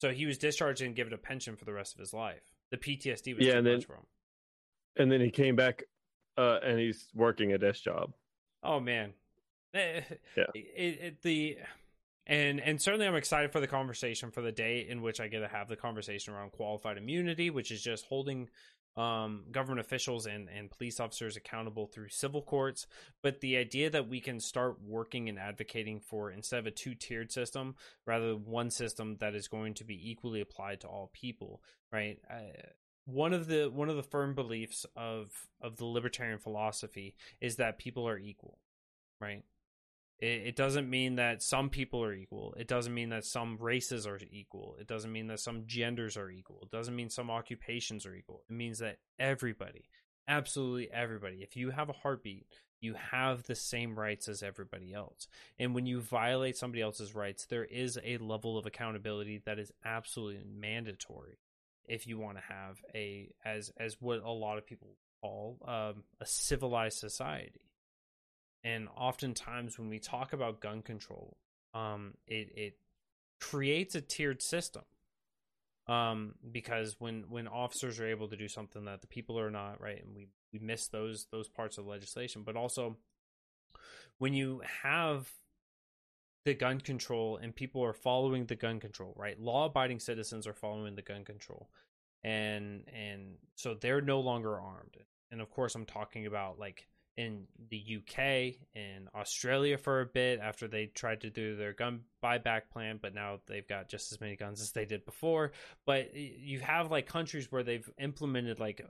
So he was discharged and given a pension for the rest of his life. The P T S D was yeah, too and then, much for him. And then he came back uh, and he's working a desk job. Oh, man. Yeah. It, it, the, and, and certainly I'm excited for the conversation, for the day in which I get to have the conversation around qualified immunity, which is just holding um, government officials and, and police officers accountable through civil courts. But the idea that we can start working and advocating for, instead of a two-tiered system, rather than one system that is going to be equally applied to all people, right? Uh, one of the, one of the firm beliefs of, of the libertarian philosophy is that people are equal, right? It, it doesn't mean that some people are equal. It doesn't mean that some races are equal. It doesn't mean that some genders are equal. It doesn't mean some occupations are equal. It means that everybody, absolutely everybody, if you have a heartbeat, you have the same rights as everybody else. And when you violate somebody else's rights, there is a level of accountability that is absolutely mandatory if you want to have a, as as what a lot of people call um, a civilized society. And oftentimes when we talk about gun control, um, it, it creates a tiered system um, because when, when officers are able to do something that the people are not, right, and we, we miss those those parts of legislation. But also when you have the gun control, and people are following the gun control, right? Law-abiding citizens are following the gun control, and and so they're no longer armed. And of course, I'm talking about like in the U K and Australia for a bit after they tried to do their gun buyback plan, but now they've got just as many guns as they did before. But you have like countries where they've implemented like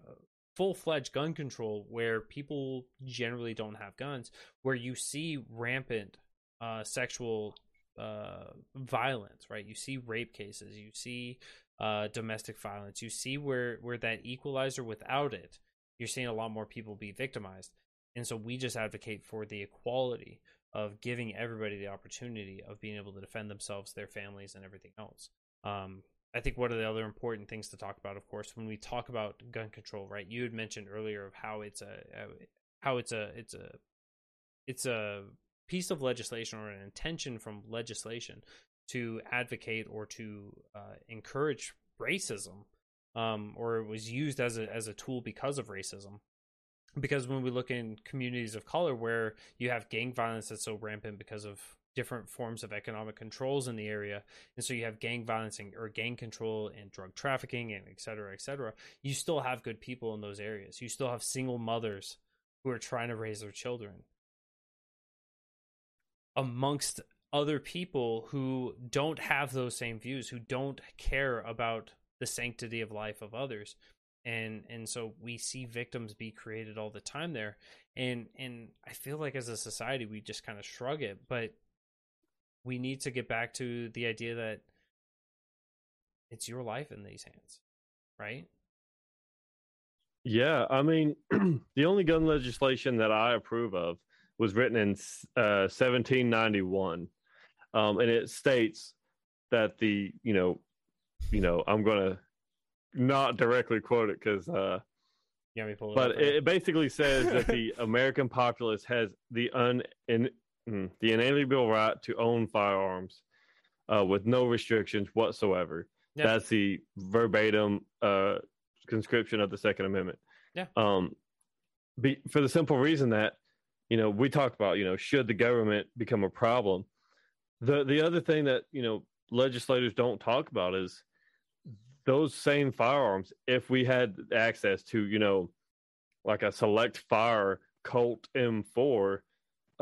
full-fledged gun control where people generally don't have guns, where you see rampant uh, sexual uh, violence, right? You see rape cases, you see uh, domestic violence, you see where, where that equalizer without it, you're seeing a lot more people be victimized. And so we just advocate for the equality of giving everybody the opportunity of being able to defend themselves, their families, and everything else. Um, I think one of the other important things to talk about, of course, when we talk about gun control, right? You had mentioned earlier of how it's a how it's a it's a it's a piece of legislation or an intention from legislation to advocate or to uh, encourage racism, um, or it was used as a as a tool because of racism. Because when we look in communities of color where you have gang violence that's so rampant because of different forms of economic controls in the area, and so you have gang violence and, or gang control and drug trafficking and et cetera, et cetera, you still have good people in those areas. You still have single mothers who are trying to raise their children amongst other people who don't have those same views, who don't care about the sanctity of life of others. And and so we see victims be created all the time there. And and I feel like as a society, we just kind of shrug it. But we need to get back to the idea that it's your life in these hands, right? Yeah, I mean, the only gun legislation that I approve of was written in uh, seventeen ninety-one. Um, and it states that the, you know, you know, I'm going to, not directly quote it because uh yeah we pull it but up, right? It basically says that the American populace has the un in, mm, the inalienable right to own firearms uh with no restrictions whatsoever. Yeah. That's the verbatim uh conscription of the Second Amendment. Yeah. Um be, for the simple reason that, you know, we talked about, you know, should the government become a problem, the the other thing that, you know, legislators don't talk about is those same firearms, if we had access to, you know, like a select fire Colt M four,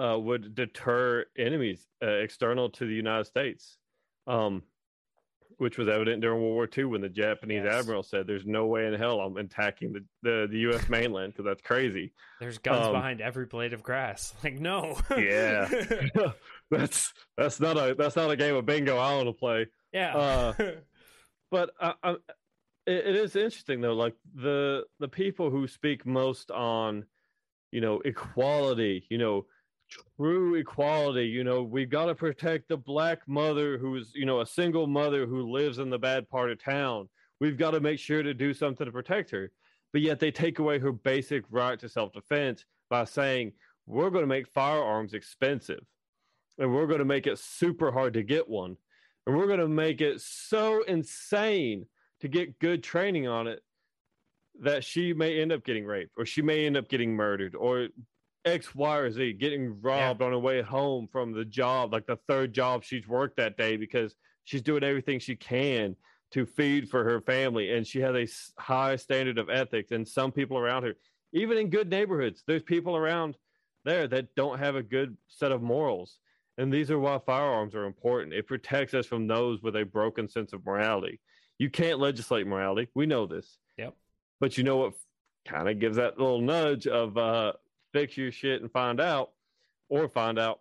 uh, would deter enemies uh, external to the United States, um, which was evident during World War Two when the Japanese yes. admiral said, "There's no way in hell I'm attacking the, the, the U S mainland because that's crazy. There's guns um, behind every blade of grass." Like, no, yeah, that's that's not a that's not a game of bingo I want to play. Yeah. Uh, But I, I, it is interesting, though, like the the people who speak most on, you know, equality, you know, true equality, you know, we've got to protect the black mother who is, you know, a single mother who lives in the bad part of town. We've got to make sure to do something to protect her. But yet they take away her basic right to self-defense by saying, we're going to make firearms expensive and we're going to make it super hard to get one. And we're going to make it so insane to get good training on it that she may end up getting raped or she may end up getting murdered or X, Y, or Z, getting robbed yeah. on her way home from the job, like the third job she's worked that day because she's doing everything she can to feed for her family. And she has a high standard of ethics. And some people around her, even in good neighborhoods, there's people around there that don't have a good set of morals. And these are why firearms are important. It protects us from those with a broken sense of morality. You can't legislate morality. We know this. Yep. But you know what kind of gives that little nudge of uh, fix your shit and find out, or find out,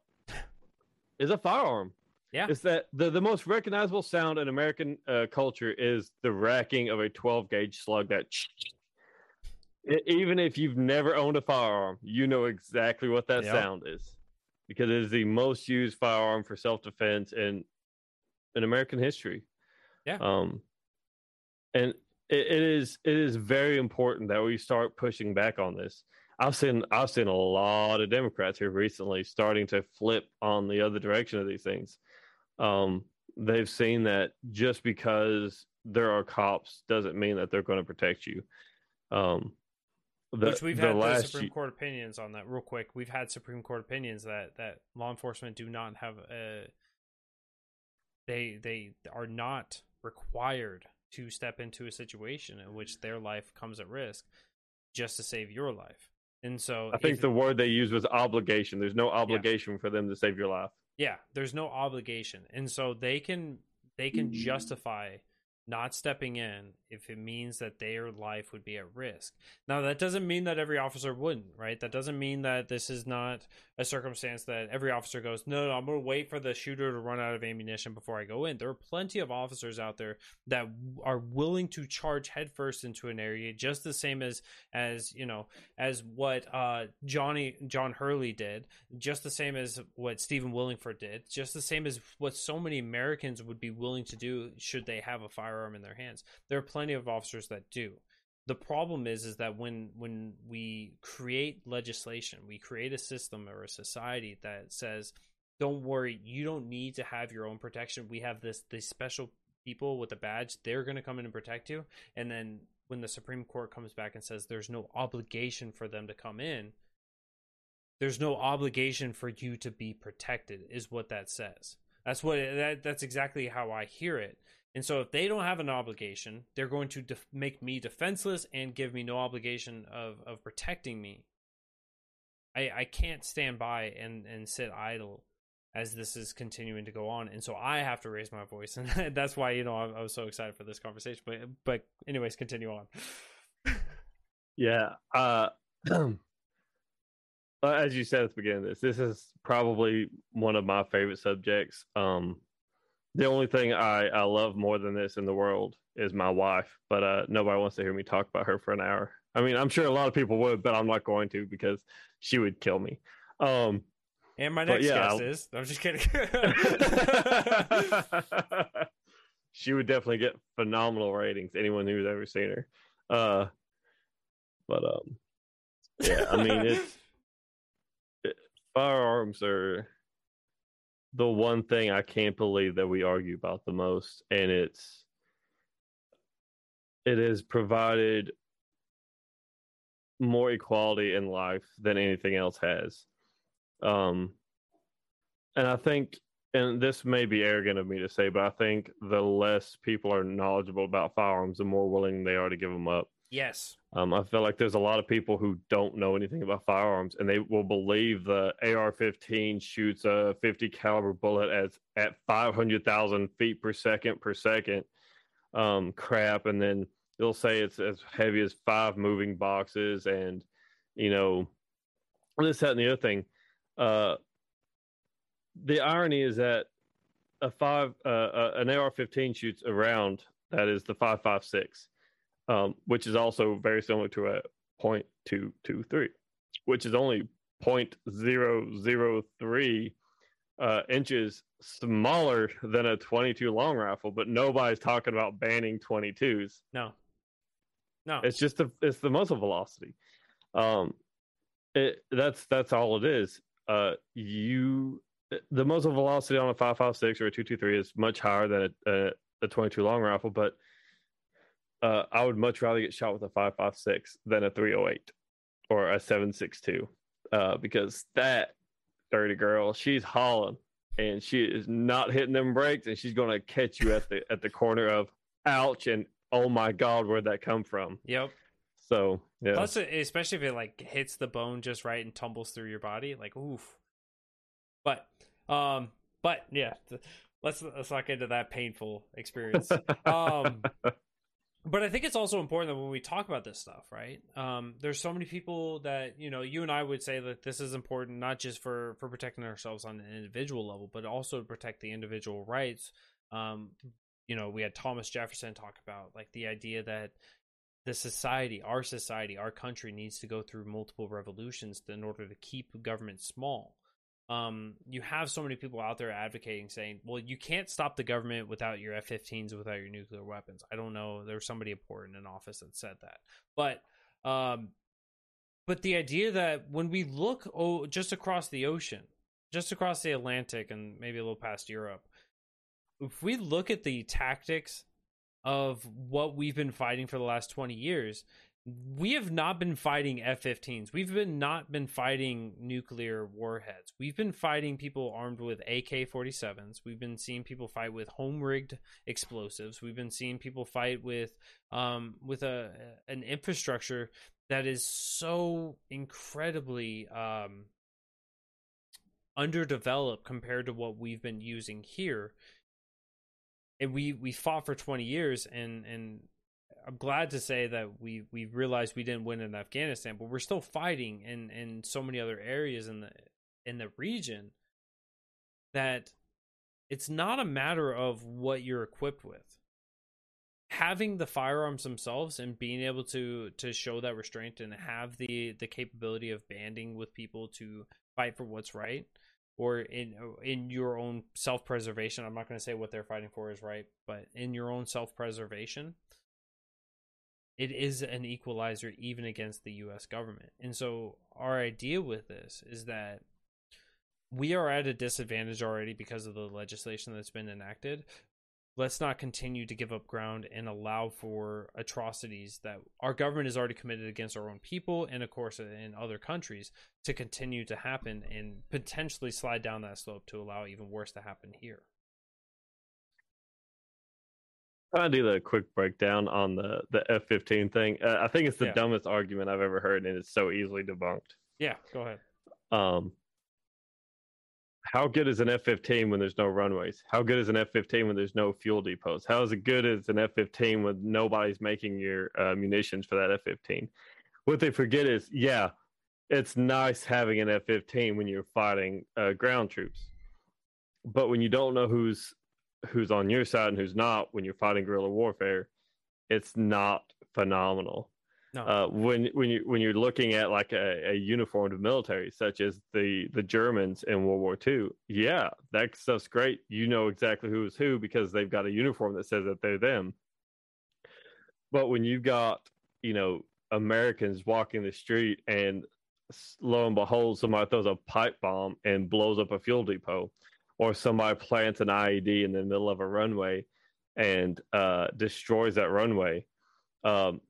is a firearm. Yeah. It's that the, the most recognizable sound in American uh, culture is the racking of a twelve gauge slug that... It, even if you've never owned a firearm, you know exactly what that yep. sound is. Because it is the most used firearm for self-defense in in American history. Yeah. Um, and it, it is it is very important that we start pushing back on this. I've seen I've seen a lot of Democrats here recently starting to flip on the other direction of these things. Um, they've seen that just because there are cops doesn't mean that they're going to protect you. Um The, Which we've the had the Supreme Court opinions on that real quick. We've had Supreme Court opinions that, that law enforcement do not have a they they are not required to step into a situation in which their life comes at risk just to save your life. And so I think if, the word they used was obligation. There's no obligation yeah. for them to save your life. Yeah, there's no obligation. And so they can they can justify not stepping in if it means that their life would be at risk. Now, that doesn't mean that every officer wouldn't, right? That doesn't mean that this is not a circumstance that every officer goes, no, no, I'm going to wait for the shooter to run out of ammunition before I go in. There are plenty of officers out there that are willing to charge headfirst into an area, just the same as, as you know, as what uh, Johnny John Hurley did, just the same as what Stephen Willeford did, just the same as what so many Americans would be willing to do should they have a firearm in their hands. There are plenty of officers that do. The problem is is that when when we create legislation, we create a system or a society that says, don't worry, you don't need to have your own protection. We have this these special people with a badge. They're going to come in and protect you. And then when the Supreme Court comes back and says there's no obligation for them to come in, there's no obligation for you to be protected is what that says. That's what that, that's exactly how I hear it. And so if they don't have an obligation, they're going to def- make me defenseless and give me no obligation of, of protecting me. I I can't stand by and, and sit idle as this is continuing to go on. And so I have to raise my voice. And that's why, you know, I, I was so excited for this conversation. But, but anyways, continue on. Yeah. Uh, as you said at the beginning of this, this is probably one of my favorite subjects. Um The only thing I, I love more than this in the world is my wife, but uh, nobody wants to hear me talk about her for an hour. I mean, I'm sure a lot of people would, but I'm not going to because she would kill me. Um, and my next yeah, guest I'll... is... I'm just kidding. She would definitely get phenomenal ratings, anyone who's ever seen her. Uh, but, um, yeah, I mean, it's... It, firearms are... the one thing I can't believe that we argue about the most, and it's it has provided more equality in life than anything else has. Um, and I think, and this may be arrogant of me to say, but I think the less people are knowledgeable about firearms, the more willing they are to give them up. Yes. Um, I feel like there's a lot of people who don't know anything about firearms, and they will believe the A R fifteen shoots a fifty caliber bullet as at five hundred thousand feet per second per second um, crap. And then they'll say it's as heavy as five moving boxes. And, you know, this, that, and the other thing. Uh, the irony is that a five, uh, uh, an A R fifteen shoots a round that is the five five six. Um, which is also very similar to a point two two three, which is only point zero zero three uh, inches smaller than a twenty-two long rifle. But nobody's talking about banning twenty-twos. No, no, it's just the it's the muzzle velocity. Um, it that's that's all it is. Uh, you the muzzle velocity on a five five six or a two two three is much higher than a a, a twenty-two long rifle, but Uh, I would much rather get shot with a five five six than a three oh eight or a seven six two uh, because that dirty girl, she's hollering and she is not hitting them brakes, and she's going to catch you at the at the corner of ouch and oh my god, where'd that come from? Yep. So yeah. Plus, especially if it like hits the bone just right and tumbles through your body, like oof. But um, but yeah, let's let's not get into that painful experience. Um. But I think it's also important that when we talk about this stuff, right, um, there's so many people that, you know, you and I would say that this is important, not just for, for protecting ourselves on an individual level, but also to protect the individual rights. Um, you know, we had Thomas Jefferson talk about, like, the idea that the society, our society, our country needs to go through multiple revolutions in order to keep government small. Um, you have so many people out there advocating saying, well, you can't stop the government without your F fifteens, without your nuclear weapons. I don't know. There was somebody important in office that said that. But, um, but the idea that when we look oh, just across the ocean, just across the Atlantic and maybe a little past Europe, if we look at the tactics of what we've been fighting for the last twenty years, we have not been fighting F fifteens. We've been not been fighting nuclear warheads. We've been fighting people armed with A K forty-sevens. We've been seeing people fight with home-rigged explosives. We've been seeing people fight with um with a an infrastructure that is so incredibly um underdeveloped compared to what we've been using here. And we we fought for twenty years, and and I'm glad to say that we we realized we didn't win in Afghanistan, but we're still fighting in in so many other areas in the in the region that it's not a matter of what you're equipped with. Having the firearms themselves and being able to to show that restraint and have the the capability of banding with people to fight for what's right, or in in your own self-preservation. I'm not going to say what they're fighting for is right, but in your own self-preservation, it is an equalizer even against the U S government. And so our idea with this is that we are at a disadvantage already because of the legislation that's been enacted. Let's not continue to give up ground and allow for atrocities that our government has already committed against our own people and, of course, in other countries to continue to happen and potentially slide down that slope to allow even worse to happen here. I'll do the quick breakdown on the, the F fifteen thing. Uh, I think it's the yeah. dumbest argument I've ever heard, and it's so easily debunked. Yeah, go ahead. Um, how good is an F fifteen when there's no runways? How good is an F fifteen when there's no fuel depots? How is it good as an F fifteen when nobody's making your uh, munitions for that F fifteen? What they forget is, yeah, it's nice having an F fifteen when you're fighting uh, ground troops. But when you don't know who's who's on your side and who's not when you're fighting guerrilla warfare, it's not phenomenal. No. Uh, when when you when you're looking at like a, a uniformed military, such as the the Germans in World War Two, yeah, that stuff's great. You know exactly who is who because they've got a uniform that says that they're them. But when you've got, you know, Americans walking the street and lo and behold, somebody throws a pipe bomb and blows up a fuel depot, or somebody plants an I E D in the middle of a runway and uh, destroys that runway. Um,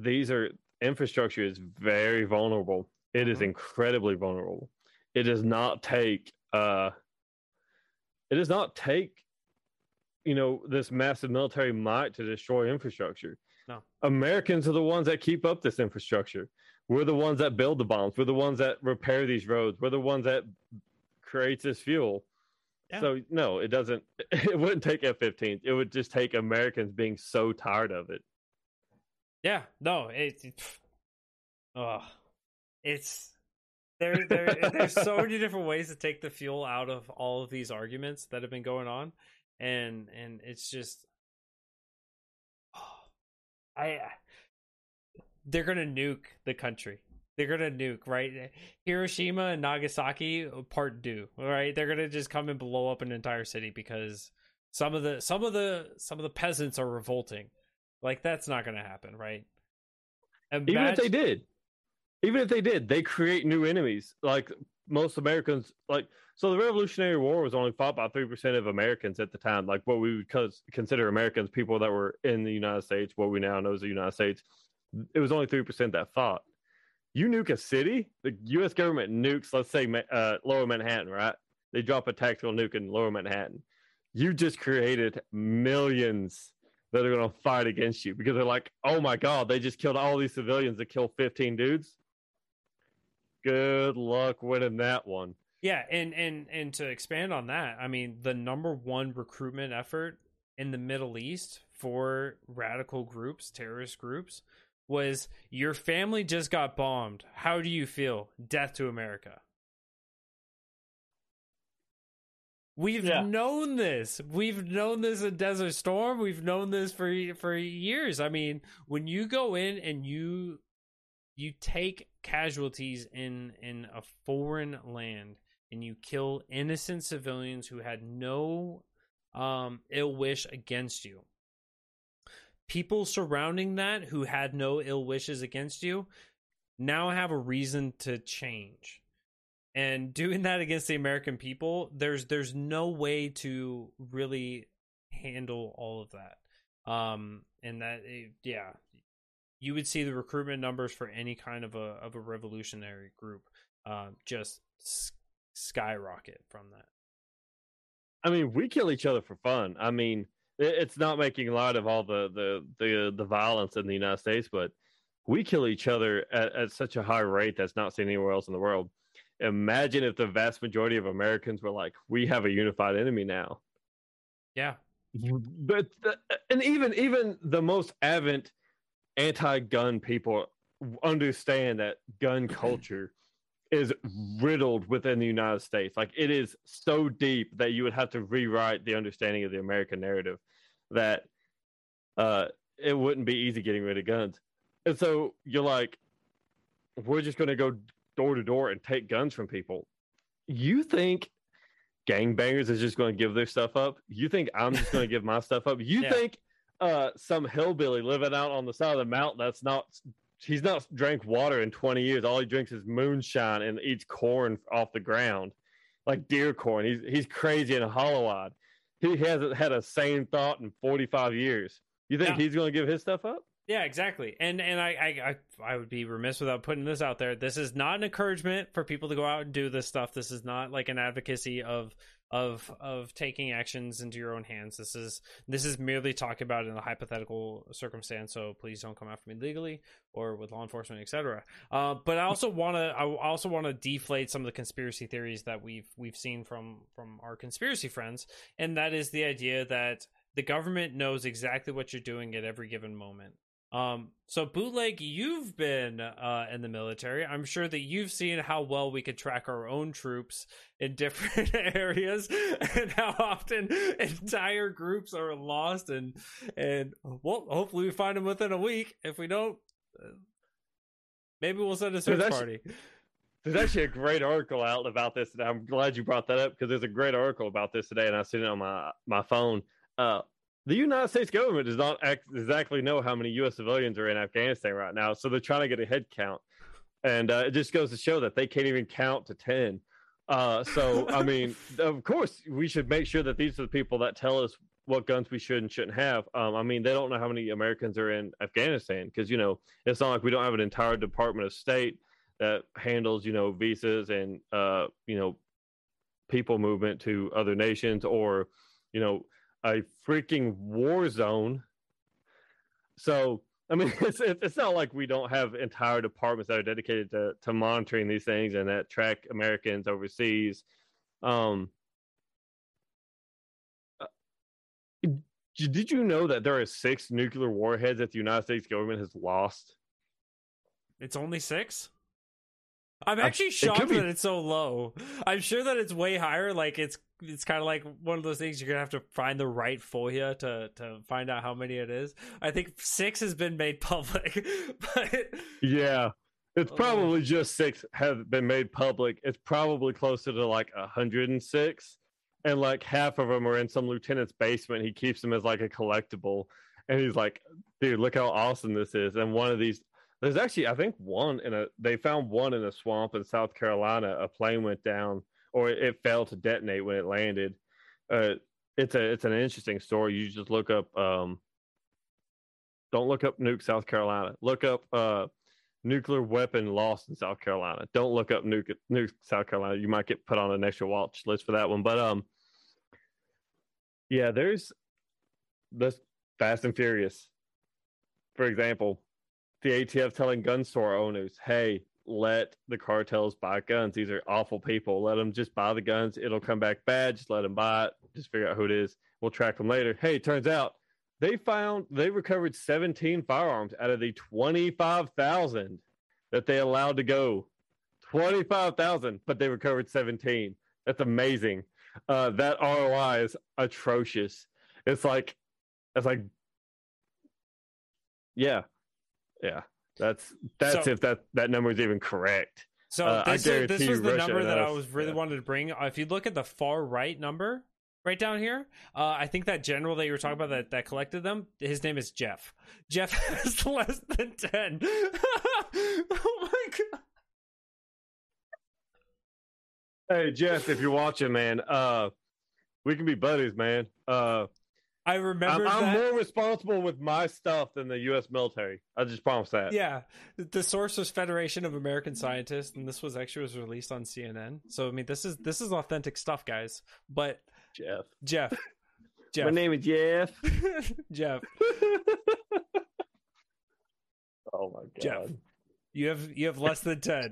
these are infrastructure is very vulnerable. It mm-hmm. is incredibly vulnerable. It does not take. Uh, it does not take. You know, this massive military might to destroy infrastructure. No. Americans are the ones that keep up this infrastructure. We're the ones that build the bombs. We're the ones that repair these roads. We're the ones that create this fuel. Yeah. So, no, it doesn't. It wouldn't take F fifteens. It would just take Americans being so tired of it. Yeah, no, it, it, oh, it's there, there, there's so many different ways to take the fuel out of all of these arguments that have been going on. And and it's just, oh, I they're going to nuke the country. They're gonna nuke, right? Hiroshima and Nagasaki part due, right? They're gonna just come and blow up an entire city because some of the some of the some of the peasants are revolting. Like, that's not gonna happen, right? Imagine- even if they did, even if they did, they create new enemies. Like most Americans, like so, the Revolutionary War was only fought by three percent of Americans at the time. Like what we would consider Americans, people that were in the United States, what we now know as the United States. It was only three percent that fought. You nuke a city, the U S government nukes, let's say, uh, lower Manhattan, right? They drop a tactical nuke in lower Manhattan. You just created millions that are going to fight against you because they're like, oh my God, they just killed all these civilians that killed fifteen dudes. Good luck winning that one. Yeah, and, and, and to expand on that, I mean, the number one recruitment effort in the Middle East for radical groups, terrorist groups, was your family just got bombed. How do you feel? Death to America. We've yeah. known this. We've known this in Desert Storm. We've known this for for years. I mean, when you go in and you you take casualties in, in a foreign land and you kill innocent civilians who had no um, ill wish against you, people surrounding that who had no ill wishes against you now have a reason to change. And doing that against the American people, there's there's no way to really handle all of that. Um, and that, yeah, you would see the recruitment numbers for any kind of a of a revolutionary group um, just s- skyrocket from that. I mean, we kill each other for fun. I mean, it's not making light of all the the the, the violence in the United States, but we kill each other at, at such a high rate that's not seen anywhere else in the world. Imagine if the vast majority of Americans were like, we have a unified enemy now. Yeah. But the, and even even the most avid anti-gun people understand that gun culture is riddled within the United States. Like, it is so deep that you would have to rewrite the understanding of the American narrative that uh, it wouldn't be easy getting rid of guns. And so you're like, we're just going to go door to door and take guns from people. You think gangbangers is just going to give their stuff up? You think I'm just going to give my stuff up? You yeah. think uh, some hillbilly living out on the side of the mountain that's not... He's not drank water in twenty years. All he drinks is moonshine and eats corn off the ground, like deer corn. He's he's crazy and hollow-eyed. He hasn't had a sane thought in forty-five years. You think yeah. he's going to give his stuff up? Yeah, exactly. And and I, I, I, I would be remiss without putting this out there. This is not an encouragement for people to go out and do this stuff. This is not like an advocacy of... of of taking actions into your own hands. This is this is merely talking about in a hypothetical circumstance, so please don't come after me legally or with law enforcement, etc. uh but i also want to i also want to deflate some of the conspiracy theories that we've we've seen from from our conspiracy friends, and that is the idea that the government knows exactly what you're doing at every given moment. Um, so Bootleg, you've been uh, in the military. I'm sure that you've seen how well we could track our own troops in different areas, and how often entire groups are lost. And and well, hopefully we find them within a week. If we don't, maybe we'll send a search there's actually, party. There's actually a great article out about this, and I'm glad you brought that up because there's a great article about this today, and I seen it on my my phone. Uh, The United States government does not act exactly know how many U S civilians are in Afghanistan right now, so they're trying to get a head count, and uh, it just goes to show that they can't even count to ten. Uh, so, I mean, of course, we should make sure that these are the people that tell us what guns we should and shouldn't have. Um, I mean, they don't know how many Americans are in Afghanistan because, you know, it's not like we don't have an entire Department of State that handles, you know, visas and, uh, you know, people movement to other nations or, you know, a freaking war zone. So I mean, it's it's not like we don't have entire departments that are dedicated to to monitoring these things and that track Americans overseas. Um, did you know that there are six nuclear warheads that the United States government has lost? It's only six? I'm actually I, shocked it be- that it's so low. I'm sure that it's way higher. Like it's it's kind of like one of those things you're gonna have to find the right F O I A to to find out how many it is. I think six has been made public, but yeah, it's probably oh. just six have been made public. It's probably closer to like one hundred six, and like half of them are in some lieutenant's basement. He keeps them as like a collectible, and he's like, "Dude, look how awesome this is!" And one of these. There's actually, I think, one in a. They found one in a swamp in South Carolina. A plane went down, or it, it failed to detonate when it landed. Uh, it's a, it's an interesting story. You just look up. Um, don't look up nuke South Carolina. Look up uh, nuclear weapon lost in South Carolina. Don't look up nuke nuke South Carolina. You might get put on an extra watch list for that one. But um, yeah, there's the Fast and Furious, for example. The A T F telling gun store owners, hey, let the cartels buy guns. These are awful people. Let them just buy the guns. It'll come back bad. Just let them buy it. Just figure out who it is. We'll track them later. Hey, it turns out they found, they recovered seventeen firearms out of the twenty-five thousand that they allowed to go. twenty-five thousand, but they recovered seventeen. That's amazing. Uh, that R O I is atrocious. It's like, it's like, yeah. Yeah, that's that's so, if that, that number is even correct. So uh, this, I guarantee this was the Russia number that us. I was really yeah. wanted to bring. Uh, if you look at the far right number right down here, uh, I think that general that you were talking about that, that collected them, his name is Jeff. Jeff has less than ten. Oh my God. Hey, Jeff, if you're watching, man, uh, we can be buddies, man. Uh, I remember I'm, I'm that. more responsible with my stuff than the U S military. I just promise that. Yeah. The source was Federation of American Scientists, and this was actually was released on C N N. So, I mean, this is this is authentic stuff, guys. But Jeff. Jeff. Jeff. My name is Jeff. Jeff. Oh, my God. Jeff, you have, you have less than ten.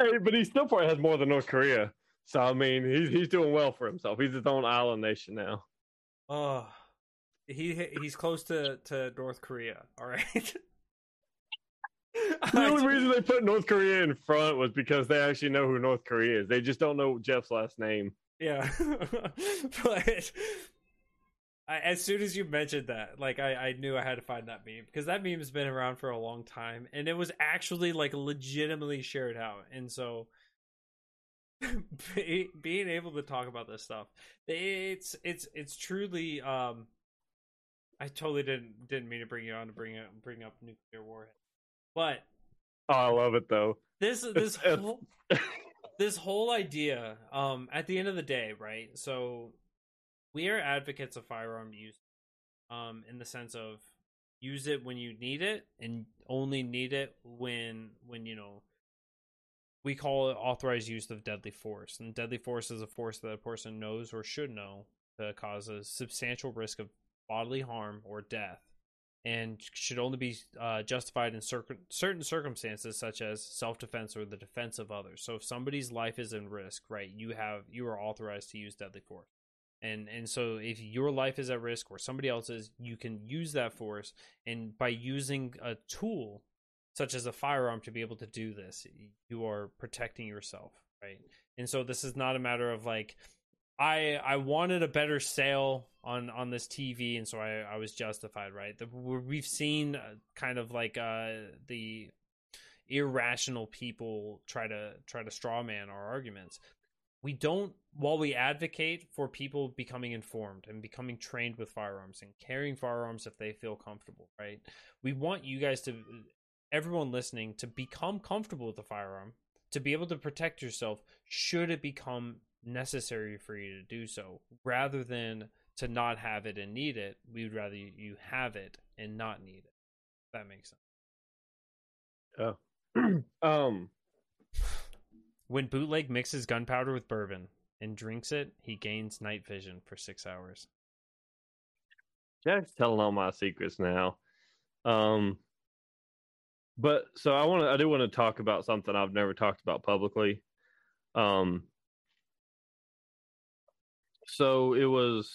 Hey, but he still probably has more than North Korea. So, I mean, he's, he's doing well for himself. He's his own island nation now. Oh, he he's close to, to North Korea, all right? The only reason they put North Korea in front was because they actually know who North Korea is. They just don't know Jeff's last name. Yeah. But I, as soon as you mentioned that, like, I, I knew I had to find that meme, because that meme has been around for a long time, and it was actually, like, legitimately shared out, and so... Be, being able to talk about this stuff, it's it's it's truly um I totally didn't didn't mean to bring you on to bring up bring up nuclear warhead, but oh, I love it though. This this whole, this whole idea, um at the end of the day, right? So we are advocates of firearm use, um in the sense of use it when you need it and only need it when when you know. We call it authorized use of deadly force, and deadly force is a force that a person knows or should know to cause a substantial risk of bodily harm or death, and should only be uh, justified in cer- certain circumstances such as self-defense or the defense of others. So if somebody's life is in risk, right, you have you are authorized to use deadly force. And and so if your life is at risk or somebody else's, you can use that force, and by using a tool such as a firearm to be able to do this, you are protecting yourself, right? And so this is not a matter of like, I I wanted a better sale on, on this T V, and so I, I was justified, right? The, we've seen kind of like uh, the irrational people try to try to straw man our arguments. We don't, while we advocate for people becoming informed and becoming trained with firearms and carrying firearms if they feel comfortable, right? We want you guys to... everyone listening to become comfortable with the firearm, to be able to protect yourself should it become necessary for you to do so, rather than to not have it and need it. We would rather you have it and not need it. If that makes sense. Oh. um. When Bootleg mixes gunpowder with bourbon and drinks it, he gains night vision for six hours. Jack's telling all my secrets now. Um. But so I want to, I do want to talk about something I've never talked about publicly. Um, so it was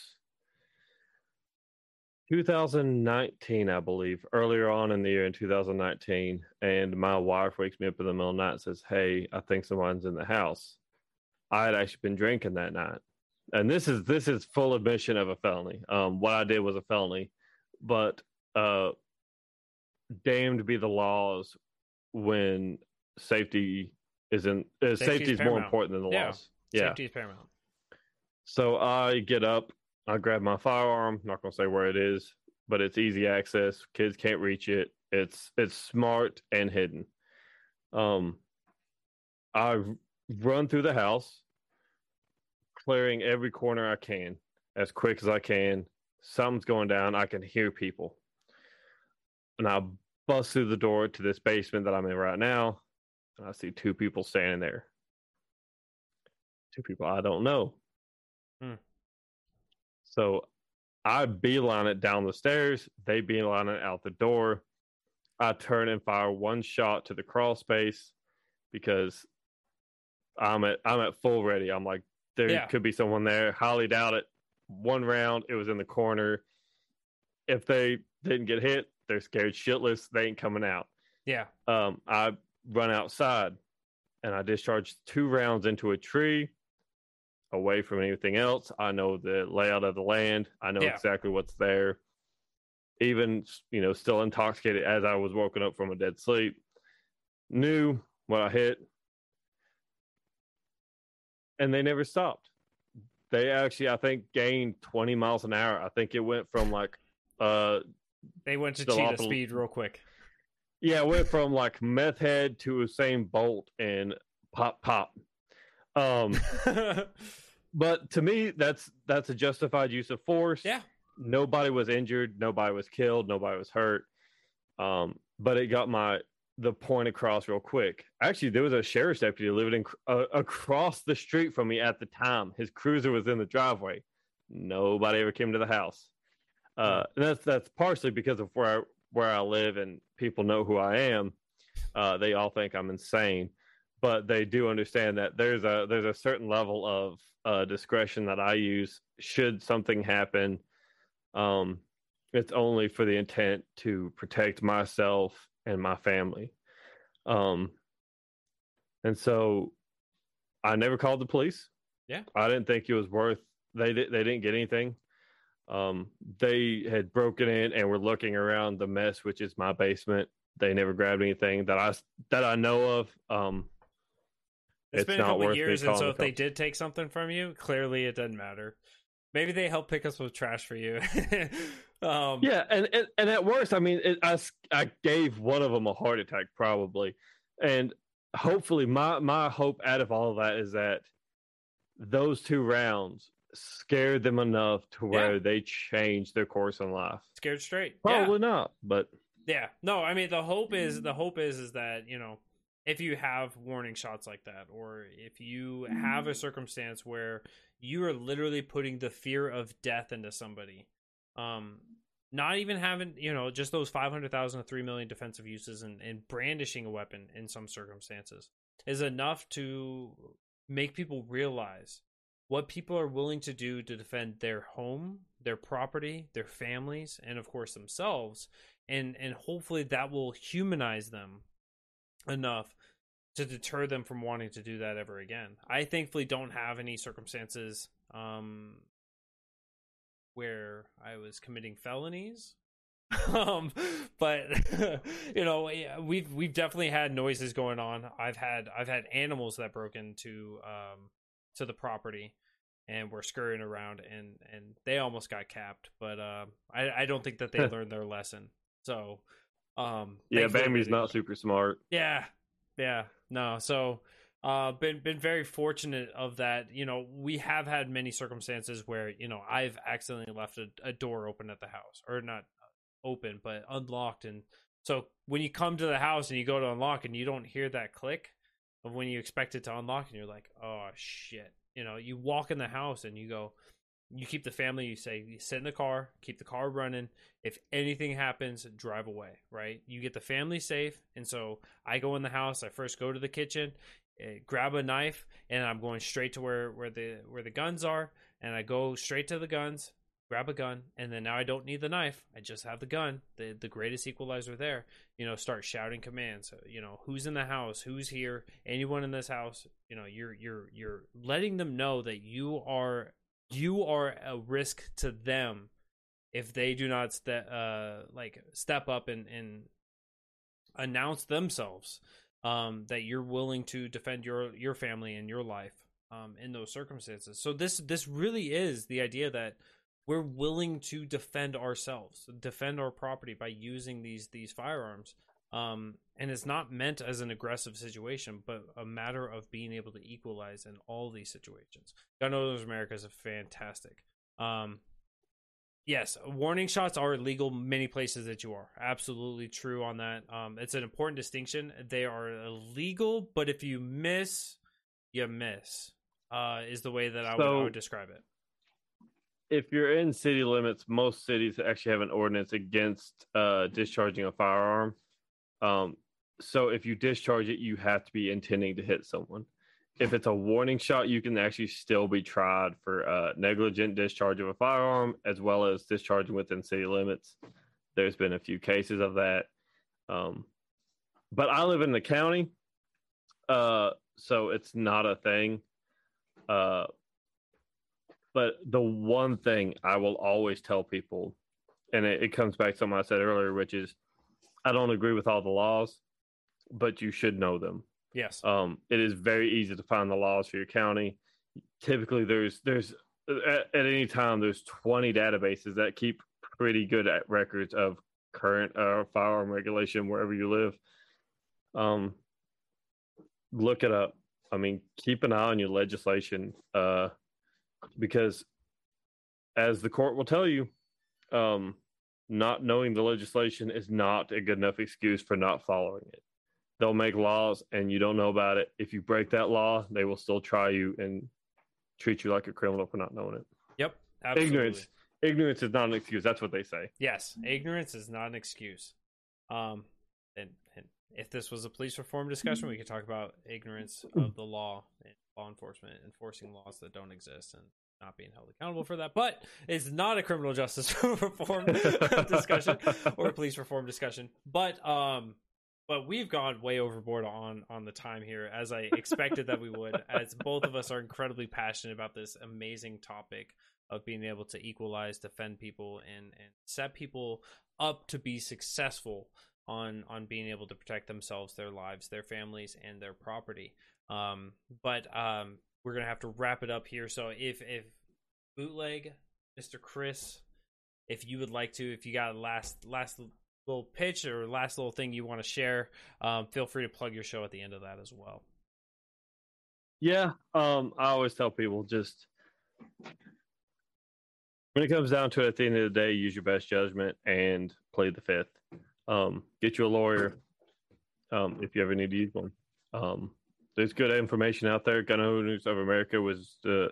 two thousand nineteen, I believe, earlier on in the year in two thousand nineteen. And my wife wakes me up in the middle of the night and says, "Hey, I think someone's in the house." I had actually been drinking that night. And this is, this is full admission of a felony. Um, what I did was a felony, but, uh, damned be the laws when safety is in uh, safety, safety is, is more important than the yeah. laws. Yeah. Safety is paramount. So I get up, I grab my firearm, not gonna say where it is, but it's easy access. Kids can't reach it. It's it's smart and hidden. Um I run through the house, clearing every corner I can, as quick as I can. Something's going down, I can hear people. And I bust through the door to this basement that I'm in right now, and I see two people standing there. Two people I don't know. Hmm. So I beeline it down the stairs. They beeline it out the door. I turn and fire one shot to the crawl space because I'm at I'm at full ready. I'm like, there yeah. could be someone there. Highly doubt it. One round, it was in the corner. If they didn't get hit, they're scared shitless. They ain't coming out. Yeah. Um, I run outside, and I discharge two rounds into a tree, away from anything else. I know the layout of the land. I know yeah. exactly what's there. Even, you know, still intoxicated as I was woken up from a dead sleep, knew what I hit, and they never stopped. They actually, I think, gained twenty miles an hour. I think it went from like, uh. They went to cheetah awful. speed real quick. Yeah, went from like meth head to Usain Bolt and pop pop. Um, But to me, that's that's a justified use of force. Yeah. Nobody was injured. Nobody was killed. Nobody was hurt. Um, but it got my the point across real quick. Actually, there was a sheriff's deputy living in, uh, across the street from me at the time. His cruiser was in the driveway. Nobody ever came to the house. Uh, and that's that's partially because of where I, where I live and people know who I am. Uh, they all think I'm insane, but they do understand that there's a there's a certain level of uh, discretion that I use should something happen. Um, it's only for the intent to protect myself and my family. Um, and so I never called the police. Yeah. I didn't think it was worth, they, they didn't get anything. Um, they had broken in and were looking around the mess, which is my basement. They never grabbed anything that I, that I know of. Um, it's, it's been a couple years. And so if they did take something from you, clearly it doesn't matter. Maybe they help pick us with trash for you. um, yeah, and, and and at worst, I mean, it, I, I gave one of them a heart attack probably, and hopefully, my my hope out of all of that is that those two rounds scared them enough to where yeah. they changed their course in life. Scared straight, probably yeah. not, but yeah, no, I mean, the hope is the hope is is that you know if you have warning shots like that, or if you have a circumstance where you are literally putting the fear of death into somebody. Um, not even having, you know, just those five hundred thousand to three million defensive uses and, and brandishing a weapon in some circumstances is enough to make people realize what people are willing to do to defend their home, their property, their families, and of course themselves. And, and hopefully that will humanize them enough to deter them from wanting to do that ever again. I thankfully don't have any circumstances um, where I was committing felonies. um, but you know, we've we've definitely had noises going on. I've had I've had animals that broke into um, to the property and were scurrying around, and, and they almost got capped. But uh, I I don't think that they learned their lesson. So um, yeah, Bambi's not super smart. Yeah. Yeah, no. So, uh, been been very fortunate of that. You know, we have had many circumstances where you know I've accidentally left a, a door open at the house, or not open, but unlocked. And so when you come to the house and you go to unlock, and you don't hear that click of when you expect it to unlock, and you're like, oh shit. You know, you walk in the house and you go, you keep the family. You say, you sit in the car, keep the car running. If anything happens, drive away, right? You get the family safe. And so I go in the house. I first go to the kitchen, grab a knife, and I'm going straight to where, where the where the guns are. And I go straight to the guns, grab a gun, and then now I don't need the knife. I just have the gun, the the greatest equalizer there. You know, start shouting commands. You know, who's in the house? Who's here? Anyone in this house? You know, you're you're you're letting them know that you are. You are a risk to them if they do not ste- uh, like step up and, and announce themselves um, that you're willing to defend your, your family and your life um, in those circumstances. So this this really is the idea that we're willing to defend ourselves, defend our property by using these these firearms. Um, and it's not meant as an aggressive situation, but a matter of being able to equalize in all these situations. Gun Owners of America is a fantastic. Um, yes, warning shots are illegal many places that you are. Absolutely true on that. Um, it's an important distinction. They are illegal, but if you miss, you miss, uh, is the way that I, so, would, I would describe it. If you're in city limits, most cities actually have an ordinance against uh, discharging a firearm. Um, so if you discharge it, you have to be intending to hit someone. If it's a warning shot, you can actually still be tried for uh, negligent discharge of a firearm, as well as discharging within city limits. There's been a few cases of that. Um, but I live in the county, uh, so it's not a thing. Uh, but the one thing I will always tell people, and it, it comes back to something I said earlier, which is, I don't agree with all the laws, but you should know them. Yes. Um, it is very easy to find the laws for your county. Typically, there's there's at, at any time there's twenty databases that keep pretty good at records of current uh, firearm regulation wherever you live. Um, look it up. I mean, keep an eye on your legislation. Uh, because as the court will tell you, um, not knowing the legislation is not a good enough excuse for not following it. They'll make laws and you don't know about it. If you break that law, they will still try you and treat you like a criminal for not knowing it. Yep. Absolutely. Ignorance. Ignorance is not an excuse. That's what they say. Yes. Ignorance is not an excuse. Um, and, and if this was a police reform discussion, we could talk about ignorance of the law and law enforcement enforcing laws that don't exist and not being held accountable for that. But it's not a criminal justice reform discussion or police reform discussion. But, um, But we've gone way overboard on, on the time here, as I expected that we would, as both of us are incredibly passionate about this amazing topic of being able to equalize, defend people, and, and set people up to be successful on, on being able to protect themselves, their lives, their families, and their property. Um, but um, we're going to have to wrap it up here. So if, if Bootleg, Mister Chris, if you would like to, if you got a last last... little pitch or last little thing you want to share, um feel free to plug your show at the end of that as well. Yeah, um I always tell people, just when it comes down to it, at the end of the day, use your best judgment and play the fifth. Um get you a lawyer um if you ever need to use one. Um there's good information out there. Gun Owners of America was uh,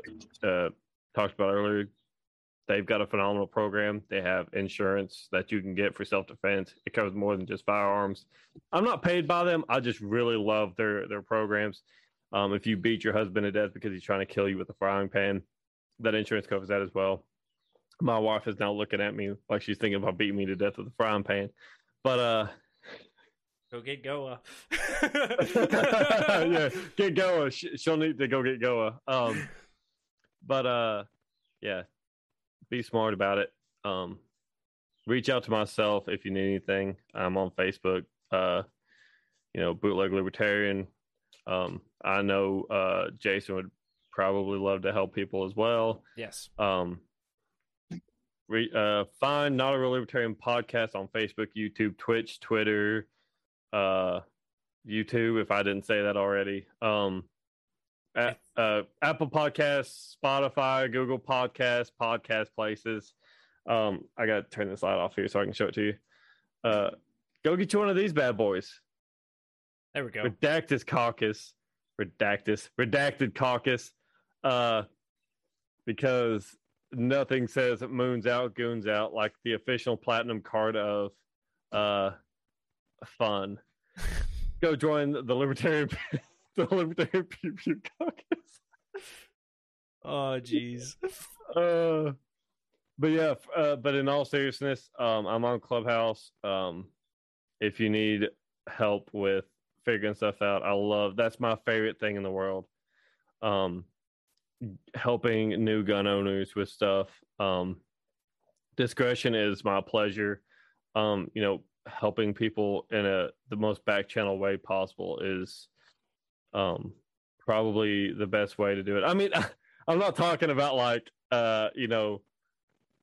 uh talked about earlier. They've got a phenomenal program. They have insurance that you can get for self-defense. It covers more than just firearms. I'm not paid by them. I just really love their, their programs. Um, if you beat your husband to death because he's trying to kill you with a frying pan, that insurance covers that as well. My wife is now looking at me like she's thinking about beating me to death with a frying pan. But uh, go get Goa. Yeah, get Goa. She'll need to go get Goa. Um, but uh, yeah. Be smart about it. Um, reach out to myself if you need anything. I'm on Facebook, uh, you know, Bootleg Libertarian. Um, I know uh, Jason would probably love to help people as well. Yes. Um, re- uh, find Not A Real Libertarian podcast on Facebook, YouTube, Twitch, Twitter, uh, YouTube, if I didn't say that already. Um, at, uh, Apple Podcasts, Spotify, Google Podcasts, podcast places. Um, I gotta turn this light off here so I can show it to you. Uh, go get you one of these bad boys. There we go. Redacted Caucus, Redacted, Redacted Caucus. Uh, because nothing says moons out, goons out like the official platinum card of uh fun. Go join the Libertarian. The Libertarian Pew Pew caucus. Oh, jeez. Uh, but yeah, uh, but in all seriousness, um, I'm on Clubhouse. Um, if you need help with figuring stuff out, I love that's my favorite thing in the world. Um, helping new gun owners with stuff. Um, discretion is my pleasure. Um, you know, helping people in a the most back channel way possible is. Um, probably the best way to do it. I mean, I'm not talking about like, uh, you know,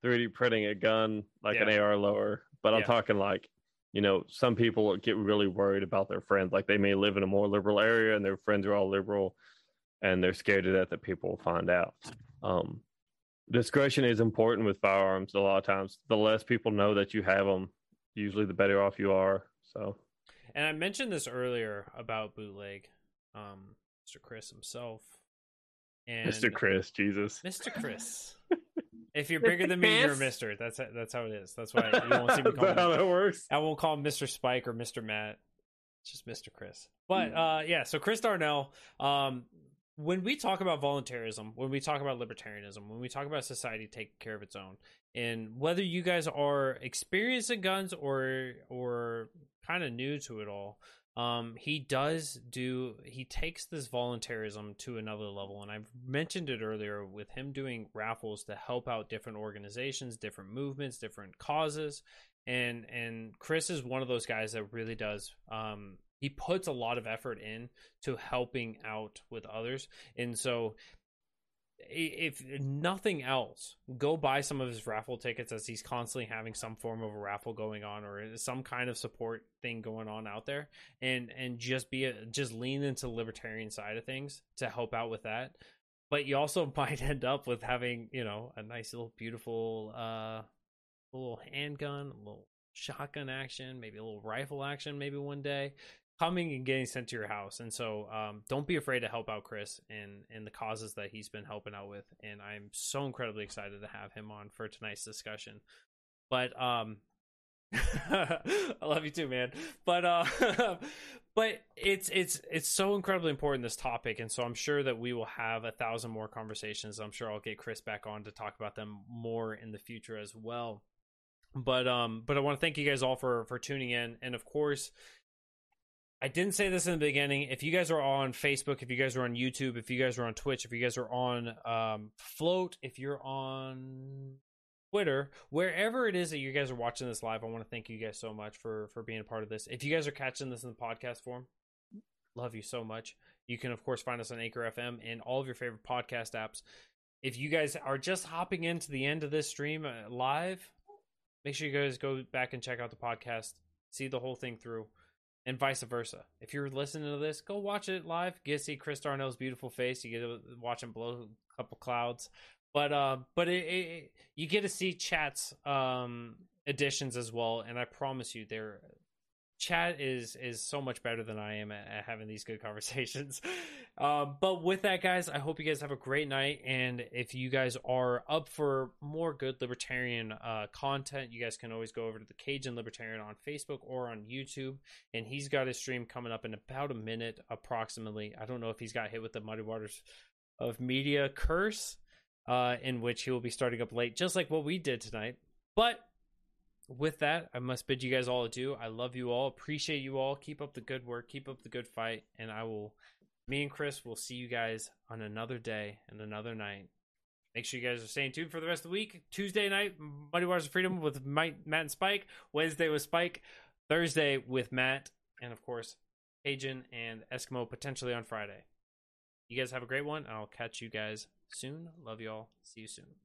three D printing a gun, like yeah. an A R lower, but yeah. I'm talking like, you know, some people get really worried about their friends. Like they may live in a more liberal area and their friends are all liberal and they're scared to death that people will find out. Um, discretion is important with firearms. A lot of times, the less people know that you have them, usually the better off you are. So, and I mentioned this earlier about Bootleg. Um, Mister Chris himself, and Mister Chris, Jesus, Mister Chris. If you're bigger than me, you're Mister. That's how, that's how it is. That's why you won't see me call. How that works. I won't call him Mister Spike or Mister Matt. It's just Mister Chris. But uh, yeah. So Chris Darnell. Um, when we talk about voluntarism, when we talk about libertarianism, when we talk about society taking care of its own, and whether you guys are experienced in guns or or kind of new to it all. Um, he does do, he takes this voluntarism to another level. And I've mentioned it earlier with him doing raffles to help out different organizations, different movements, different causes. And, and Chris is one of those guys that really does, um, he puts a lot of effort in to helping out with others. And so if nothing else, go buy some of his raffle tickets, as he's constantly having some form of a raffle going on or some kind of support thing going on out there, and and just be a, just lean into the libertarian side of things to help out with that. but you also might end up with having, you know, a nice little beautiful uh little handgun, a little shotgun action, maybe a little rifle action, maybe one day coming and getting sent to your house. And so um don't be afraid to help out Chris and and the causes that he's been helping out with, and I'm so incredibly excited to have him on for tonight's discussion. But um I love you too, man. But uh but it's it's it's so incredibly important, this topic, and so I'm sure that we will have a thousand more conversations. I'm sure I'll get Chris back on to talk about them more in the future as well. But um but I want to thank you guys all for for tuning in. And of course, I didn't say this in the beginning, if you guys are on Facebook, if you guys are on YouTube, if you guys are on Twitch, if you guys are on um Float, if you're on Twitter, wherever it is that you guys are watching this live, I want to thank you guys so much for for being a part of this. If you guys are catching this in the podcast form, love you so much. You can of course find us on Anchor F M and all of your favorite podcast apps. If you guys are just hopping into the end of this stream uh, live, make sure you guys go back and check out the podcast, see the whole thing through, and vice versa. If you're listening to this, go watch it live, get to see Chris Darnell's beautiful face, you get to watch him blow a couple clouds. But uh, but it, it, you get to see chat's um, editions as well, and I promise you, their chat is is so much better than I am at, at having these good conversations. Uh, but with that, guys, I hope you guys have a great night, and if you guys are up for more good libertarian uh, content, you guys can always go over to the Cajun Libertarian on Facebook or on YouTube, and he's got his stream coming up in about a minute approximately. I don't know if he's got hit with the Muddy Waters of Media curse, Uh, in which he will be starting up late, just like what we did tonight. But with that, I must bid you guys all adieu. I love you all. Appreciate you all. Keep up the good work. Keep up the good fight. And I will, me and Chris will see you guys on another day and another night. Make sure you guys are staying tuned for the rest of the week. Tuesday night, Muddy Waters of Freedom with Mike, Matt and Spike. Wednesday with Spike. Thursday with Matt. And of course, Cajun and Eskimo potentially on Friday. You guys have a great one. I'll catch you guys soon. Love y'all. See you soon.